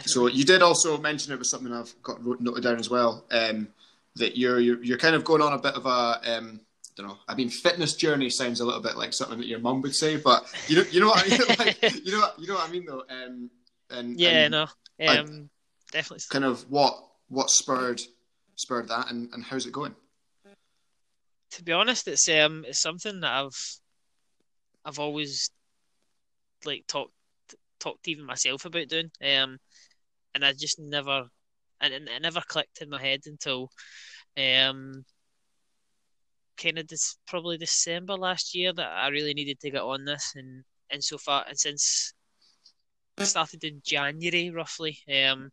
so you did also mention it was something I've got wrote, noted down as well. Um, That you're, you're you're kind of going on a bit of a um, I don't know. I mean, fitness journey sounds a little bit like something that your mum would say, but you know you know what I mean. Like, you know you know what I mean though. Um, and yeah, and no, um, I, definitely. Kind of what what spurred spurred that, and, and how's it going? To be honest, it's um it's something that I've I've always like talked talked even myself about doing, um, and I just never. And it never clicked in my head until um, kind of this, probably December last year that I really needed to get on this. And, and so far, and since started in January roughly, um,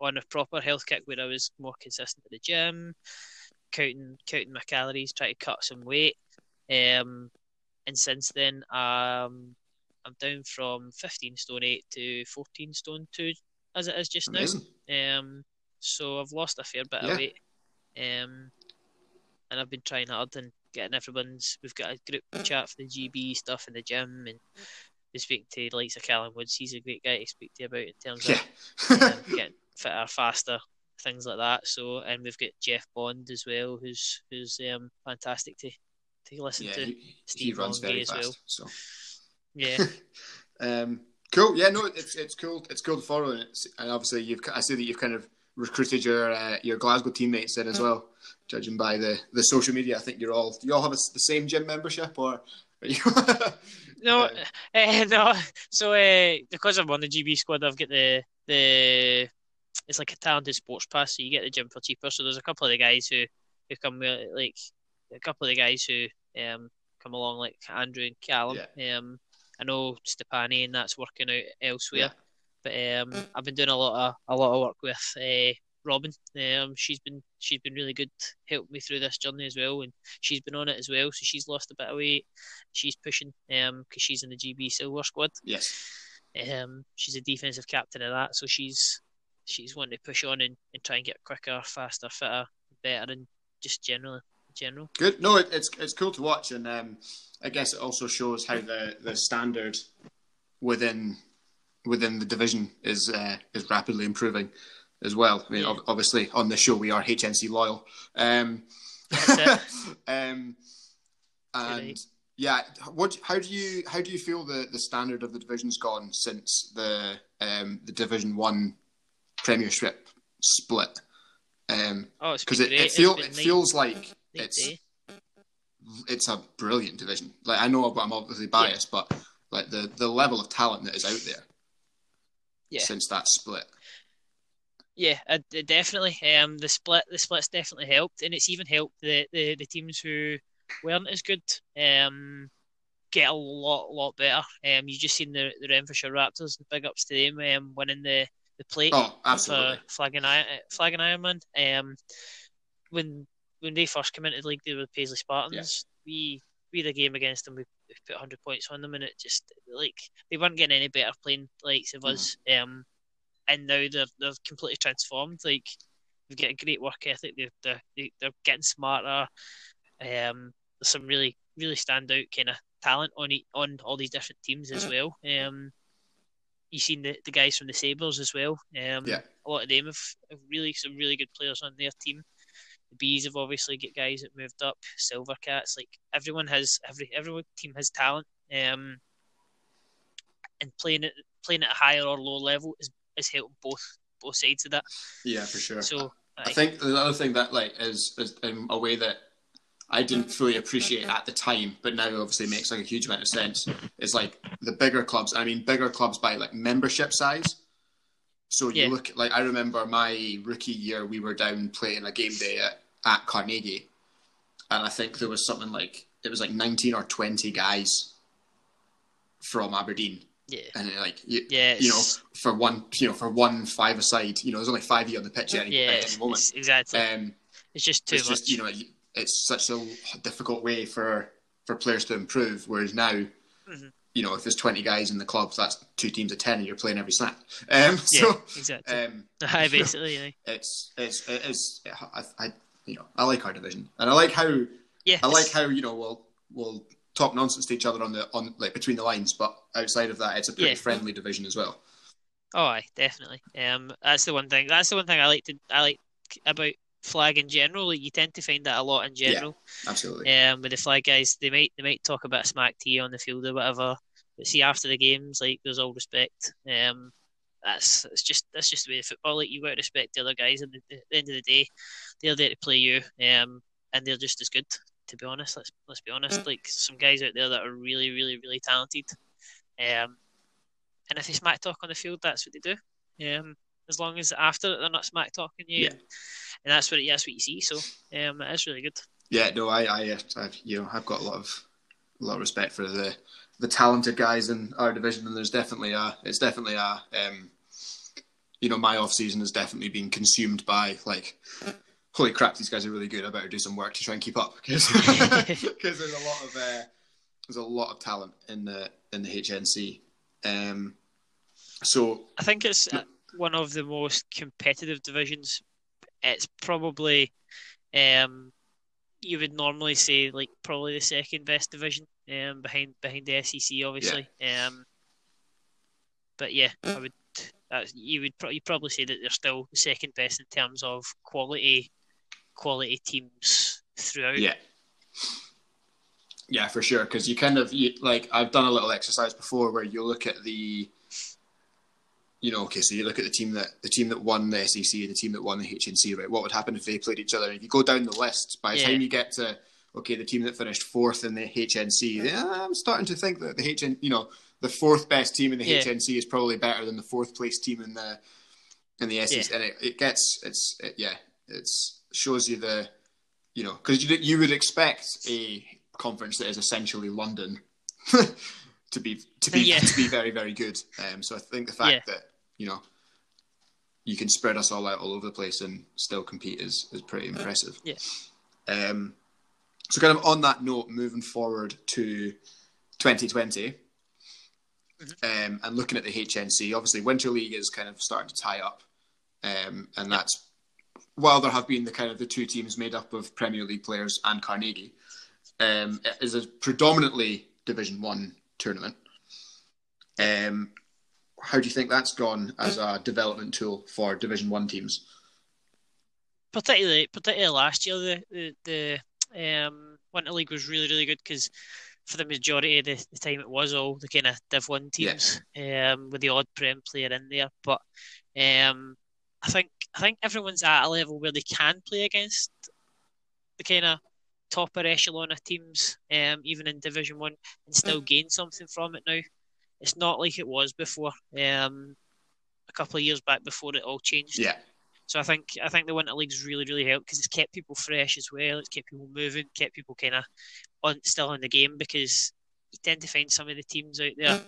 on a proper health kick where I was more consistent at the gym, counting counting my calories, trying to cut some weight. Um, and since then, um, I'm down from fifteen stone eight to fourteen stone two as it is just Amazing. now. Um, so I've lost a fair bit yeah. of weight. Um, and I've been trying hard and getting everyone's. We've got a group chat for the G B stuff in the gym, and we speak to the likes of Callum Woods. He's a great guy to speak to about in terms yeah. of um, getting fitter, faster, things like that. So, and we've got Jeff Bond as well, who's who's um fantastic to to listen yeah, to. He, Steve he runs very fast, as well. So yeah, um, cool. Yeah, no, it's it's cool. It's cool to follow, and, it's, and obviously you've. I see that you've kind of recruited your uh, your Glasgow teammates in as well. Judging by the, the social media, I think you're all. Do you all have a, the same gym membership, or? Are you no, um, uh, no. So uh, because I'm on the G B squad, I've got the the. It's like a talented sports pass, so you get the gym for cheaper. So there's a couple of the guys who, who come like a couple of the guys who um come along like Andrew and Callum. Yeah. Um, I know Stepani and that's working out elsewhere, yeah. but um, I've been doing a lot of a lot of work with uh, Robin. Um, she's been she's been really good, helped me through this journey as well, and she's been on it as well. So she's lost a bit of weight. She's pushing um because she's in the G B Silver squad. Yes. Um, she's a defensive captain of that, so she's. She's wanting to push on and, and try and get quicker, faster, fitter, better, and just generally general. Good. No, it, it's it's cool to watch, and um, I guess it also shows how the, the standard within within the division is uh, is rapidly improving as well. I mean, yeah. ob- obviously on this show we are H N C loyal. Um, That's it. um, and right. yeah, what? How do you how do you feel the, the standard of the division's gone since the um, the Division One Premiership split, um, oh, because it, it feels it feels like late it's day. It's a brilliant division. Like I know, I'm obviously biased, yeah. but like the, the level of talent that is out there, yeah. since that split, yeah, uh, definitely. Um, the split the split's definitely helped, and it's even helped the, the, the teams who weren't as good um get a lot lot better. Um, you just seen the the Renfrewshire Raptors. Big ups to them. Um, winning the The plate oh, for Flagging Iron, Flagging Iron Man. Um, when when they first came into the league, they were the Paisley Spartans. Yeah. We we had a game against them. We, we put one hundred points on them, and it just like they weren't getting any better playing likes of mm. us. Um, and now they're they're completely transformed. Like they've got a great work ethic. They're they're, they're getting smarter. Um, there's some really really standout kind of talent on on all these different teams as well. Um. You've seen the, the guys from the Sabres as well. Um, yeah. A lot of them have, have really some really good players on their team. The Bees have obviously got guys that moved up. Silver Cats, like everyone has every every team has talent. Um, and playing it playing at a higher or lower level is is helping both both sides of that. Yeah, for sure. So I, I think the other thing that like is is in a way that I didn't fully appreciate at the time, but now obviously makes like a huge amount of sense. It's like the bigger clubs. I mean, bigger clubs by like membership size. So you yeah. look like I remember my rookie year, we were down playing a game day at, at Carnegie, and I think there was something like it was like nineteen or twenty guys from Aberdeen. Yeah, and it, like you, yeah, you know, for one, you know, for one five-a-side, you know, there's only five of you on the pitch at any, yeah, at any moment. It's, exactly. Um, it's just too it's much. Just, you know. You, it's such a difficult way for, for players to improve, whereas now, mm-hmm. you know, if there's twenty guys in the club, that's two teams of ten and you're playing every snap. Um, so, yeah, exactly. Um, I basically, you know, yeah. It's, it's, it is, I, I, you know, I like our division. And I like how, yes. I like how, you know, we'll, we'll talk nonsense to each other on the, on like between the lines, but outside of that, it's a pretty yeah. friendly division as well. Oh, aye, definitely. Um, that's the one thing, that's the one thing I like to, I like about Flag in general, like you tend to find that a lot in general. Yeah, absolutely. Um, with the Flag guys, they might they might talk about smack to you on the field or whatever, but see after the games, like there's all respect. Um, that's it's just that's just the way of football. Like you got to respect the other guys. And at the end of the day, they're there to play you. Um, and they're just as good. To be honest, let's let's be honest. Like some guys out there that are really, really, really talented. Um, and if they smack talk on the field, that's what they do. Um. As long as after they're not smack talking you, yeah. and that's what that's what you see. So um, it is really good. Yeah, no, I, I, I've, you know, I've got a lot of, a lot of respect for the the talented guys in our division, and there's definitely a it's definitely a um, you know, my off season has definitely been consumed by like, holy crap, these guys are really good. I better do some work to try and keep up, because there's a lot of uh, there's a lot of talent in the in the H N C. Um, so I think it's one of the most competitive divisions. It's probably um, you would normally say like probably the second best division, um, behind behind the S E C, obviously. Yeah. Um, but yeah, I would. Uh, you would pro- you probably say that they're still second best in terms of quality, quality teams throughout. Yeah, yeah, for sure. Because you kind of you, like I've done a little exercise before where you look at the, you know, okay, so you look at the team that the team that won the S E C and the team that won the H N C, right? What would happen if they played each other? And if you go down the list, by the yeah. time you get to okay, the team that finished fourth in the H N C, they, I'm starting to think that the H N, you know. The fourth best team in the yeah. H N C is probably better than the fourth place team in the in the S E C, yeah. and it, it gets it's it, yeah it's shows you the you know because you you would expect a conference that is essentially London to be to be yeah. to be very very good. Um, so I think the fact yeah. that you know you can spread us all out all over the place and still compete is is pretty impressive. Yeah. Um. So kind of on that note, moving forward to twenty twenty. Um, and looking at the H N C, obviously Winter League is kind of starting to tie up, um, and that's while there have been the kind of the two teams made up of Premier League players and Carnegie, um, it is a predominantly Division One tournament. Um, how do you think that's gone as a development tool for Division One teams? Particularly, particularly last year, the the, the um, Winter League was really really good because. For the majority of the, the time, it was all the kind of Div One teams, yeah. um, with the odd Prem player in there. But um, I think I think everyone's at a level where they can play against the kind of topper echelon of teams, um, even in Division One, and still gain something from it now. It's not like it was before, um, a couple of years back before it all changed. Yeah. So I think I think the Winter League's really really helped because it's kept people fresh as well. It's kept people moving, kept people kind of. On, still in the game because you tend to find some of the teams out there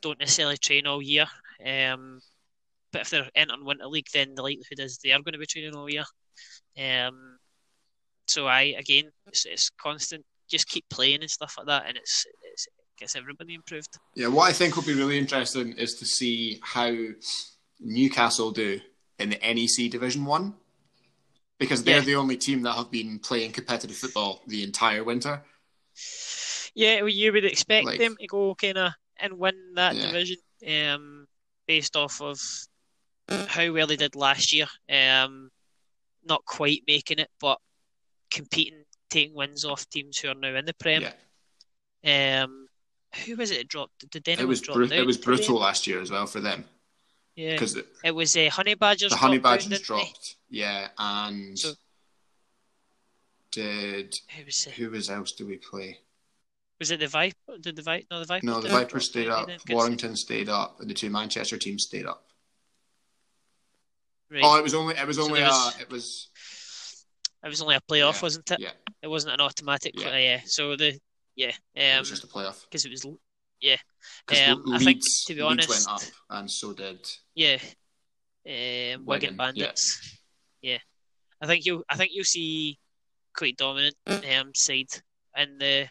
don't necessarily train all year, um, but if they're entering Winter League then the likelihood is they are going to be training all year, um, so I again it's, it's constant, just keep playing and stuff like that, and it's, it's it gets everybody improved. Yeah, what I think will be really interesting is to see how Newcastle do in the N E C Division one, because they're yeah. the only team that have been playing competitive football the entire winter. Yeah, well, you would expect like, them to go kind of and win that yeah. division, um, based off of how well they did last year. Um, not quite making it, but competing, taking wins off teams who are now in the Prem. Yeah. Um, who was it that dropped? Did anyone it was drop br- It was brutal them? Last year as well for them. Yeah, because it, it was uh, Honey Badgers. The Honey Badgers dropped. They? Yeah, and. So, Did who was, who was else do we play? Was it the Viper? Did the Viper? No, the Viper. No, the Viper stayed up. Warrington stayed up, and the two Manchester teams stayed up. Right. Oh, it was only. It was so only. Was, a, it was. It was only a playoff, yeah, wasn't it? Yeah. It wasn't an automatic. Yeah. Play, yeah. So the yeah. Um, it was just a playoff because it was. Yeah. Um, Leeds, I think to be honest, Leeds went up, and so did. Yeah. Um, Wigan, Wigan Bandits. Yeah. yeah. I think you. I think you'll see. Quite dominant um, side in the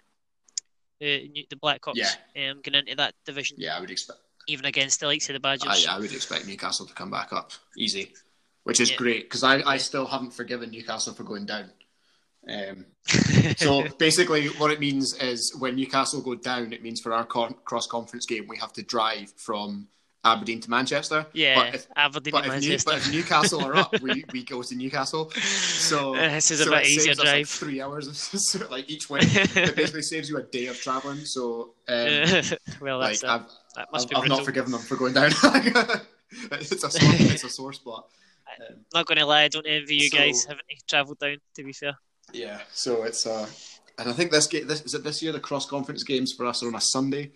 the, the Blackhawks yeah. um, getting into that division. Yeah, I would expect. Even against the likes of the Badgers. I, I would expect Newcastle to come back up easy, which is yeah. great because I, I still haven't forgiven Newcastle for going down. Um, so basically what it means is when Newcastle go down, it means for our con- cross-conference game we have to drive from Aberdeen to Manchester. Yeah, but if, Aberdeen but to if Manchester. New, but if Newcastle are up, we, we go to Newcastle. So uh, this is so a bit easier drive. Like three hours, of, like each way. It basically saves you a day of travelling. So, um, well, that's like, a, I've, that must I've, be I've not forgiven them for going down. it's a sore, it's a sore spot. Um, I'm not going to lie, I don't envy you so, guys having to travel down. To be fair. Yeah. So it's uh, and I think this game, this is it. This year, the cross conference games for us are on a Sunday.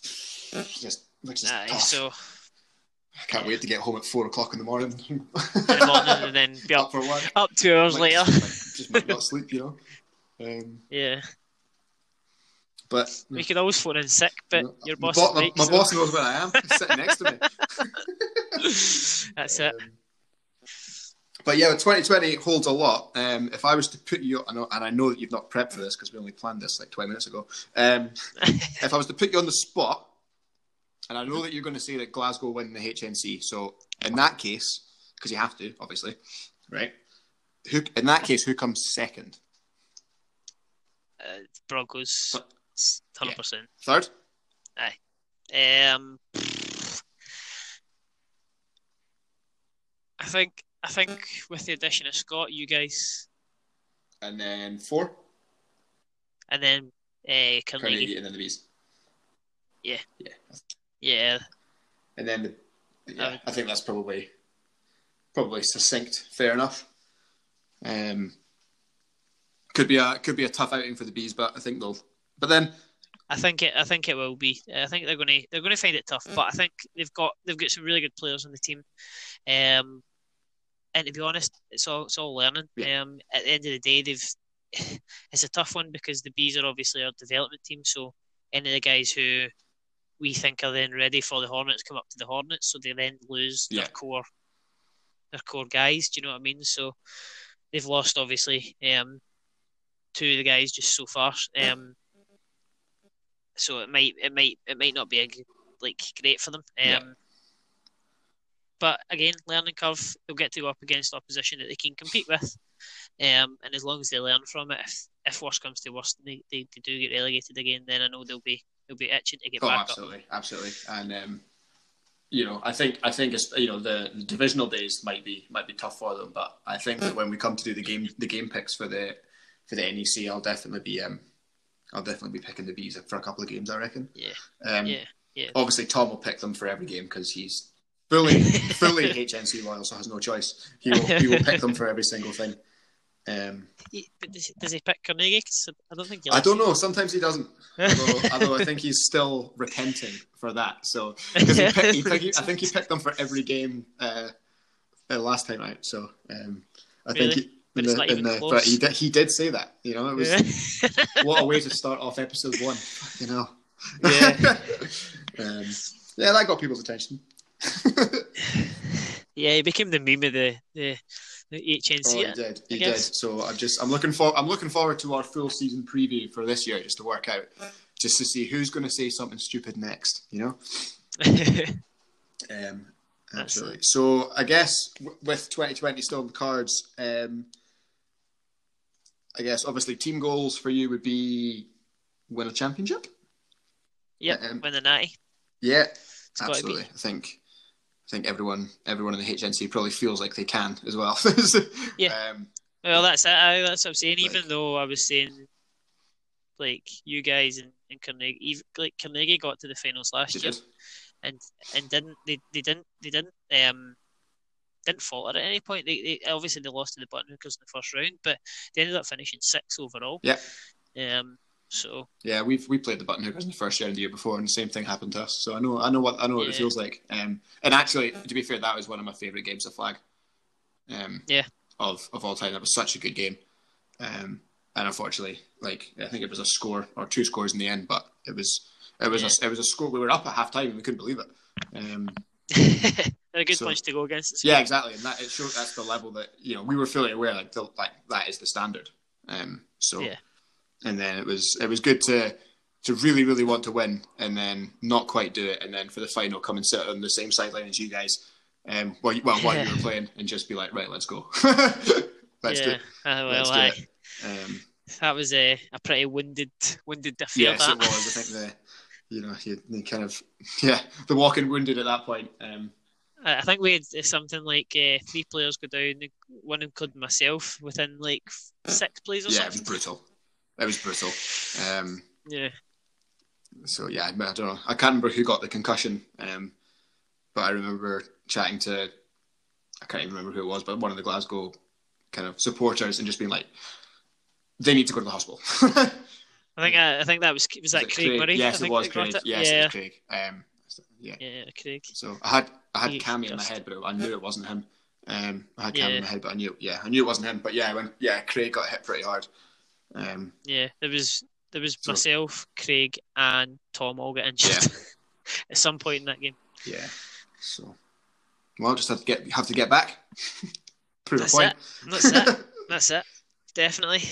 Just. Which is Aye, tough. So, I can't yeah. wait to get home at four o'clock in the morning. In the morning and then be up, up for work. Up two hours might later. Just, might, just might not sleep, you know. Um, yeah. But we could always phone in sick, but no, your boss. Bo- my, Mike, my so. boss knows where I am. He's sitting next to me. That's um, it. But yeah, twenty twenty holds a lot. Um, if I was to put you, I know, and I know that you've not prepped for this because we only planned this like twenty minutes ago. Um, if I was to put you on the spot, and I know that you're going to say that Glasgow win the H N C, so in that case, because you have to, obviously, right? Who in that case, who comes second? Uh, Broncos, hundred yeah. percent. Third? Aye. Um, I think. I think with the addition of Scott, you guys. And then four. And then uh, Carnegie. And then the Bees. Yeah. Yeah. Yeah. And then, the, yeah, um, I think that's probably, probably succinct. Fair enough. Um. Could be a could be a tough outing for the Bees, but I think they'll. But then. I think it. I think it will be. I think they're going to. They're going to find it tough, but I think they've got. They've got some really good players on the team. Um. And to be honest, it's all it's all learning. Yeah. Um, at the end of the day, they've it's a tough one because the Bees are obviously our development team. So any of the guys who we think are then ready for the Hornets come up to the Hornets, so they then lose yeah. their core their core guys. Do you know what I mean? So they've lost obviously um, two of the guys just so far. Um, so it might it might it might not be a, like great for them. Um, yeah. But again, learning curve, they'll get to go up against opposition that they can compete with. Um, and as long as they learn from it, if, if worse comes to worse, they, they, they do get relegated again, then I know they'll be they'll be itching to get oh, back absolutely, up. Absolutely, absolutely. And, um, you know, I think I think it's, you know, the, the divisional days might be might be tough for them, but I think that when we come to do the game the game picks for the for the N E C, I'll definitely be um, I'll definitely be picking the Bees for a couple of games, I reckon. Yeah. Um, yeah, yeah. Obviously, Tom will pick them for every game because he's fully, fully H N C loyal, so has no choice. He will, he will pick them for every single thing. Um, but does, does he pick Carnegie? I don't think. I don't know. Sometimes he doesn't. Although, although I think he's still repenting for that. So because he picked, he picked, I think he picked them for every game uh, uh, last time out. So um, I really? think. He, but, it's the, not even the, close. but he did. He did say that. You know, it was what a way to start off episode one. You know. Yeah. um, yeah, that got people's attention. Yeah, he became the meme of the, the, the H N C. Oh, he did. He did. So I'm just I'm looking for I'm looking forward to our full season preview for this year, just to work out, just to see who's going to say something stupid next. You know. um, absolutely. So I guess w- with twenty twenty still on the cards, um, I guess obviously team goals for you would be win a championship. Yeah, um, win the ninety. Yeah, it's absolutely. I think. I think everyone, everyone in the H N C probably feels like they can as well. so, yeah. Um, well, that's it. I, that's what I'm saying. Like, even though I was saying, like you guys and, and Carnegie, like Carnegie got to the finals last year, did. and and didn't they, they? didn't they didn't um didn't falter at any point. They, they obviously they lost to the Buttonhookers in the first round, but they ended up finishing sixth overall. Yeah. Um. So. Yeah, we've we played the Buttonhookers in the first round of the year before, and the same thing happened to us. So I know, I know what I know what yeah. it feels like. Um, and actually, to be fair, that was one of my favourite games of Flag. Um, yeah. Of of all time, that was such a good game. Um, and unfortunately, like I think it was a score or two scores in the end, but it was it was yeah. a, it was a score. We were up at half time and we couldn't believe it. Um, a good so, punch to go against. Yeah, exactly, and that it showed that's the level that you know we were fully aware like the, like that is the standard. Um, so. Yeah. And then it was it was good to to really, really want to win and then not quite do it. And then for the final, come and sit on the same sideline as you guys um, well, well, while yeah. you were playing and just be like, right, let's go. let's yeah. do it. Uh, well, let's do I, it. Um, that was a, a pretty winded, winded defeat. Yes, it was. I think the, you know, you, you kind of, yeah, the walking wounded at that point. Um, I think we had something like uh, three players go down, one including myself, within like six plays or yeah, something. Yeah, it was brutal. It was brutal. Um, yeah. So, yeah, I, I don't know. I can't remember who got the concussion, um, but I remember chatting to, I can't even remember who it was, but one of the Glasgow kind of supporters and just being like, they need to go to the hospital. I think I, I think that was, was that was Craig, Craig Murray? Yes, I it was Craig. It? Yes, yeah. it was Craig. Um, yeah. yeah, Craig. So I had I had he Cammy in my head, but I knew it wasn't him. Um, I had Cammy yeah. in my head, but I knew, yeah, I knew it wasn't him. But yeah, when yeah, Craig got hit pretty hard. Um, yeah, there was There was so, myself, Craig, and Tom all got injured yeah. at some point in that game. Yeah. So, well, just have to get have to get back. Prove That's a point. It. That's it. That's it. Definitely.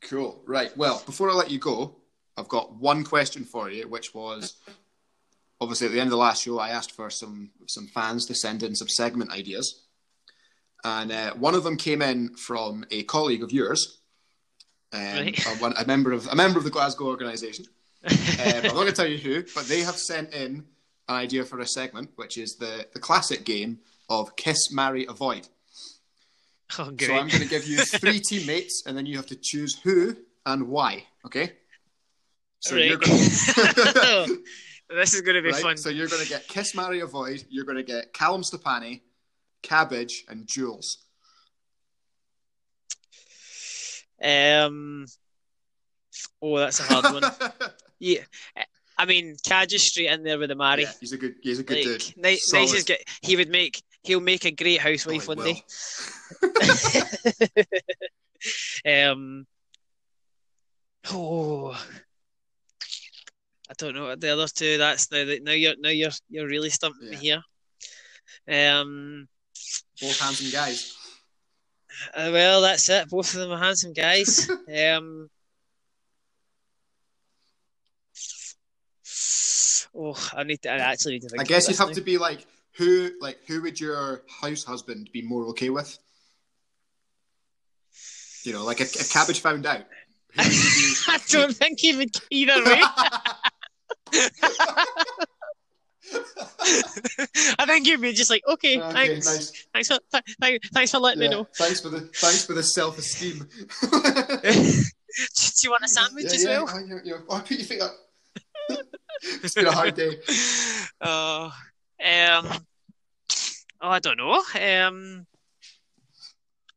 Cool. Right. Well, before I let you go, I've got one question for you, which was obviously at the end of the last show, I asked for some some fans to send in some segment ideas, and uh, one of them came in from a colleague of yours, um, right. a, a member of a member of the Glasgow organisation. um, I'm not going to tell you who, but they have sent in an idea for a segment, which is the the classic game of Kiss, Marry, Avoid. Oh, great. So I'm going to give you three teammates, and then you have to choose who and why. Okay. So right. you're going to... This is going to be right? fun. So you're going to get Kiss, Marry, Avoid. You're going to get Callum Stepani, Cabbage, and Jules. Um. Oh, that's a hard one. Yeah, I mean, Cabbage is straight in there with the Marry. Yeah, he's a good. He's a good like, dude. Ni- nice good. He would make. He'll make a great housewife oh, one will. day. um. Oh. I don't know the other two. That's now that now you're now you're you're really stumping yeah. me here. Um, both handsome guys. Uh, well, that's it. Both of them are handsome guys. um, oh, I need to. I actually need to. Think I guess you have now. to be like who, like who would your house husband be more okay with? You know, like if, if Cabbage found out. I don't think he would either way. I think you'd be just like, okay, okay thanks, nice. thanks for, th- th- thanks for letting yeah, me know. Thanks for the, thanks for the self-esteem. Do you want a sandwich yeah, as yeah, well? Oh, you're, you're, oh, put your feet up. It's been a hard day. Oh, um, oh, I don't know. Um,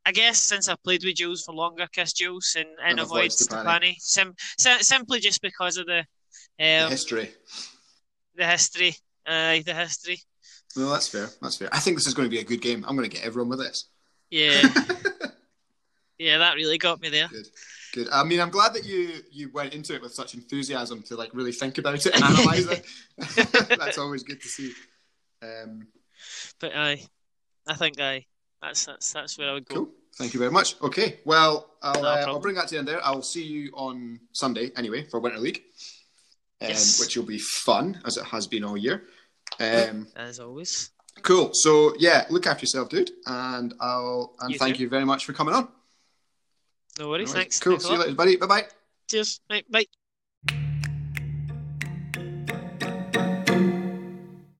I guess since I've played with Jules for longer, Kiss Jules and, and, and Avoid Stepani, sim- sim- simply just because of the. Um, the history. The history. Aye, uh, the history. Well, that's fair. That's fair. I think this is going to be a good game. I'm going to get everyone with this. Yeah. Yeah, that really got me there. Good. Good. I mean, I'm glad that you, you went into it with such enthusiasm to like really think about it and analyse it. That's always good to see. Um, but aye, I think aye. That's, that's that's where I would go. Cool. Thank you very much. Okay. Well, I'll, no uh, I'll bring that to the end there. I'll see you on Sunday anyway for Winter League. Um, yes. Which will be fun, as it has been all year. Um, as always. Cool. So, yeah, look after yourself, dude. And I'll and you thank too. you very much for coming on. No worries. No worries. Thanks. Cool. Thanks see you later, buddy. Bye-bye. Cheers. Bye. Bye.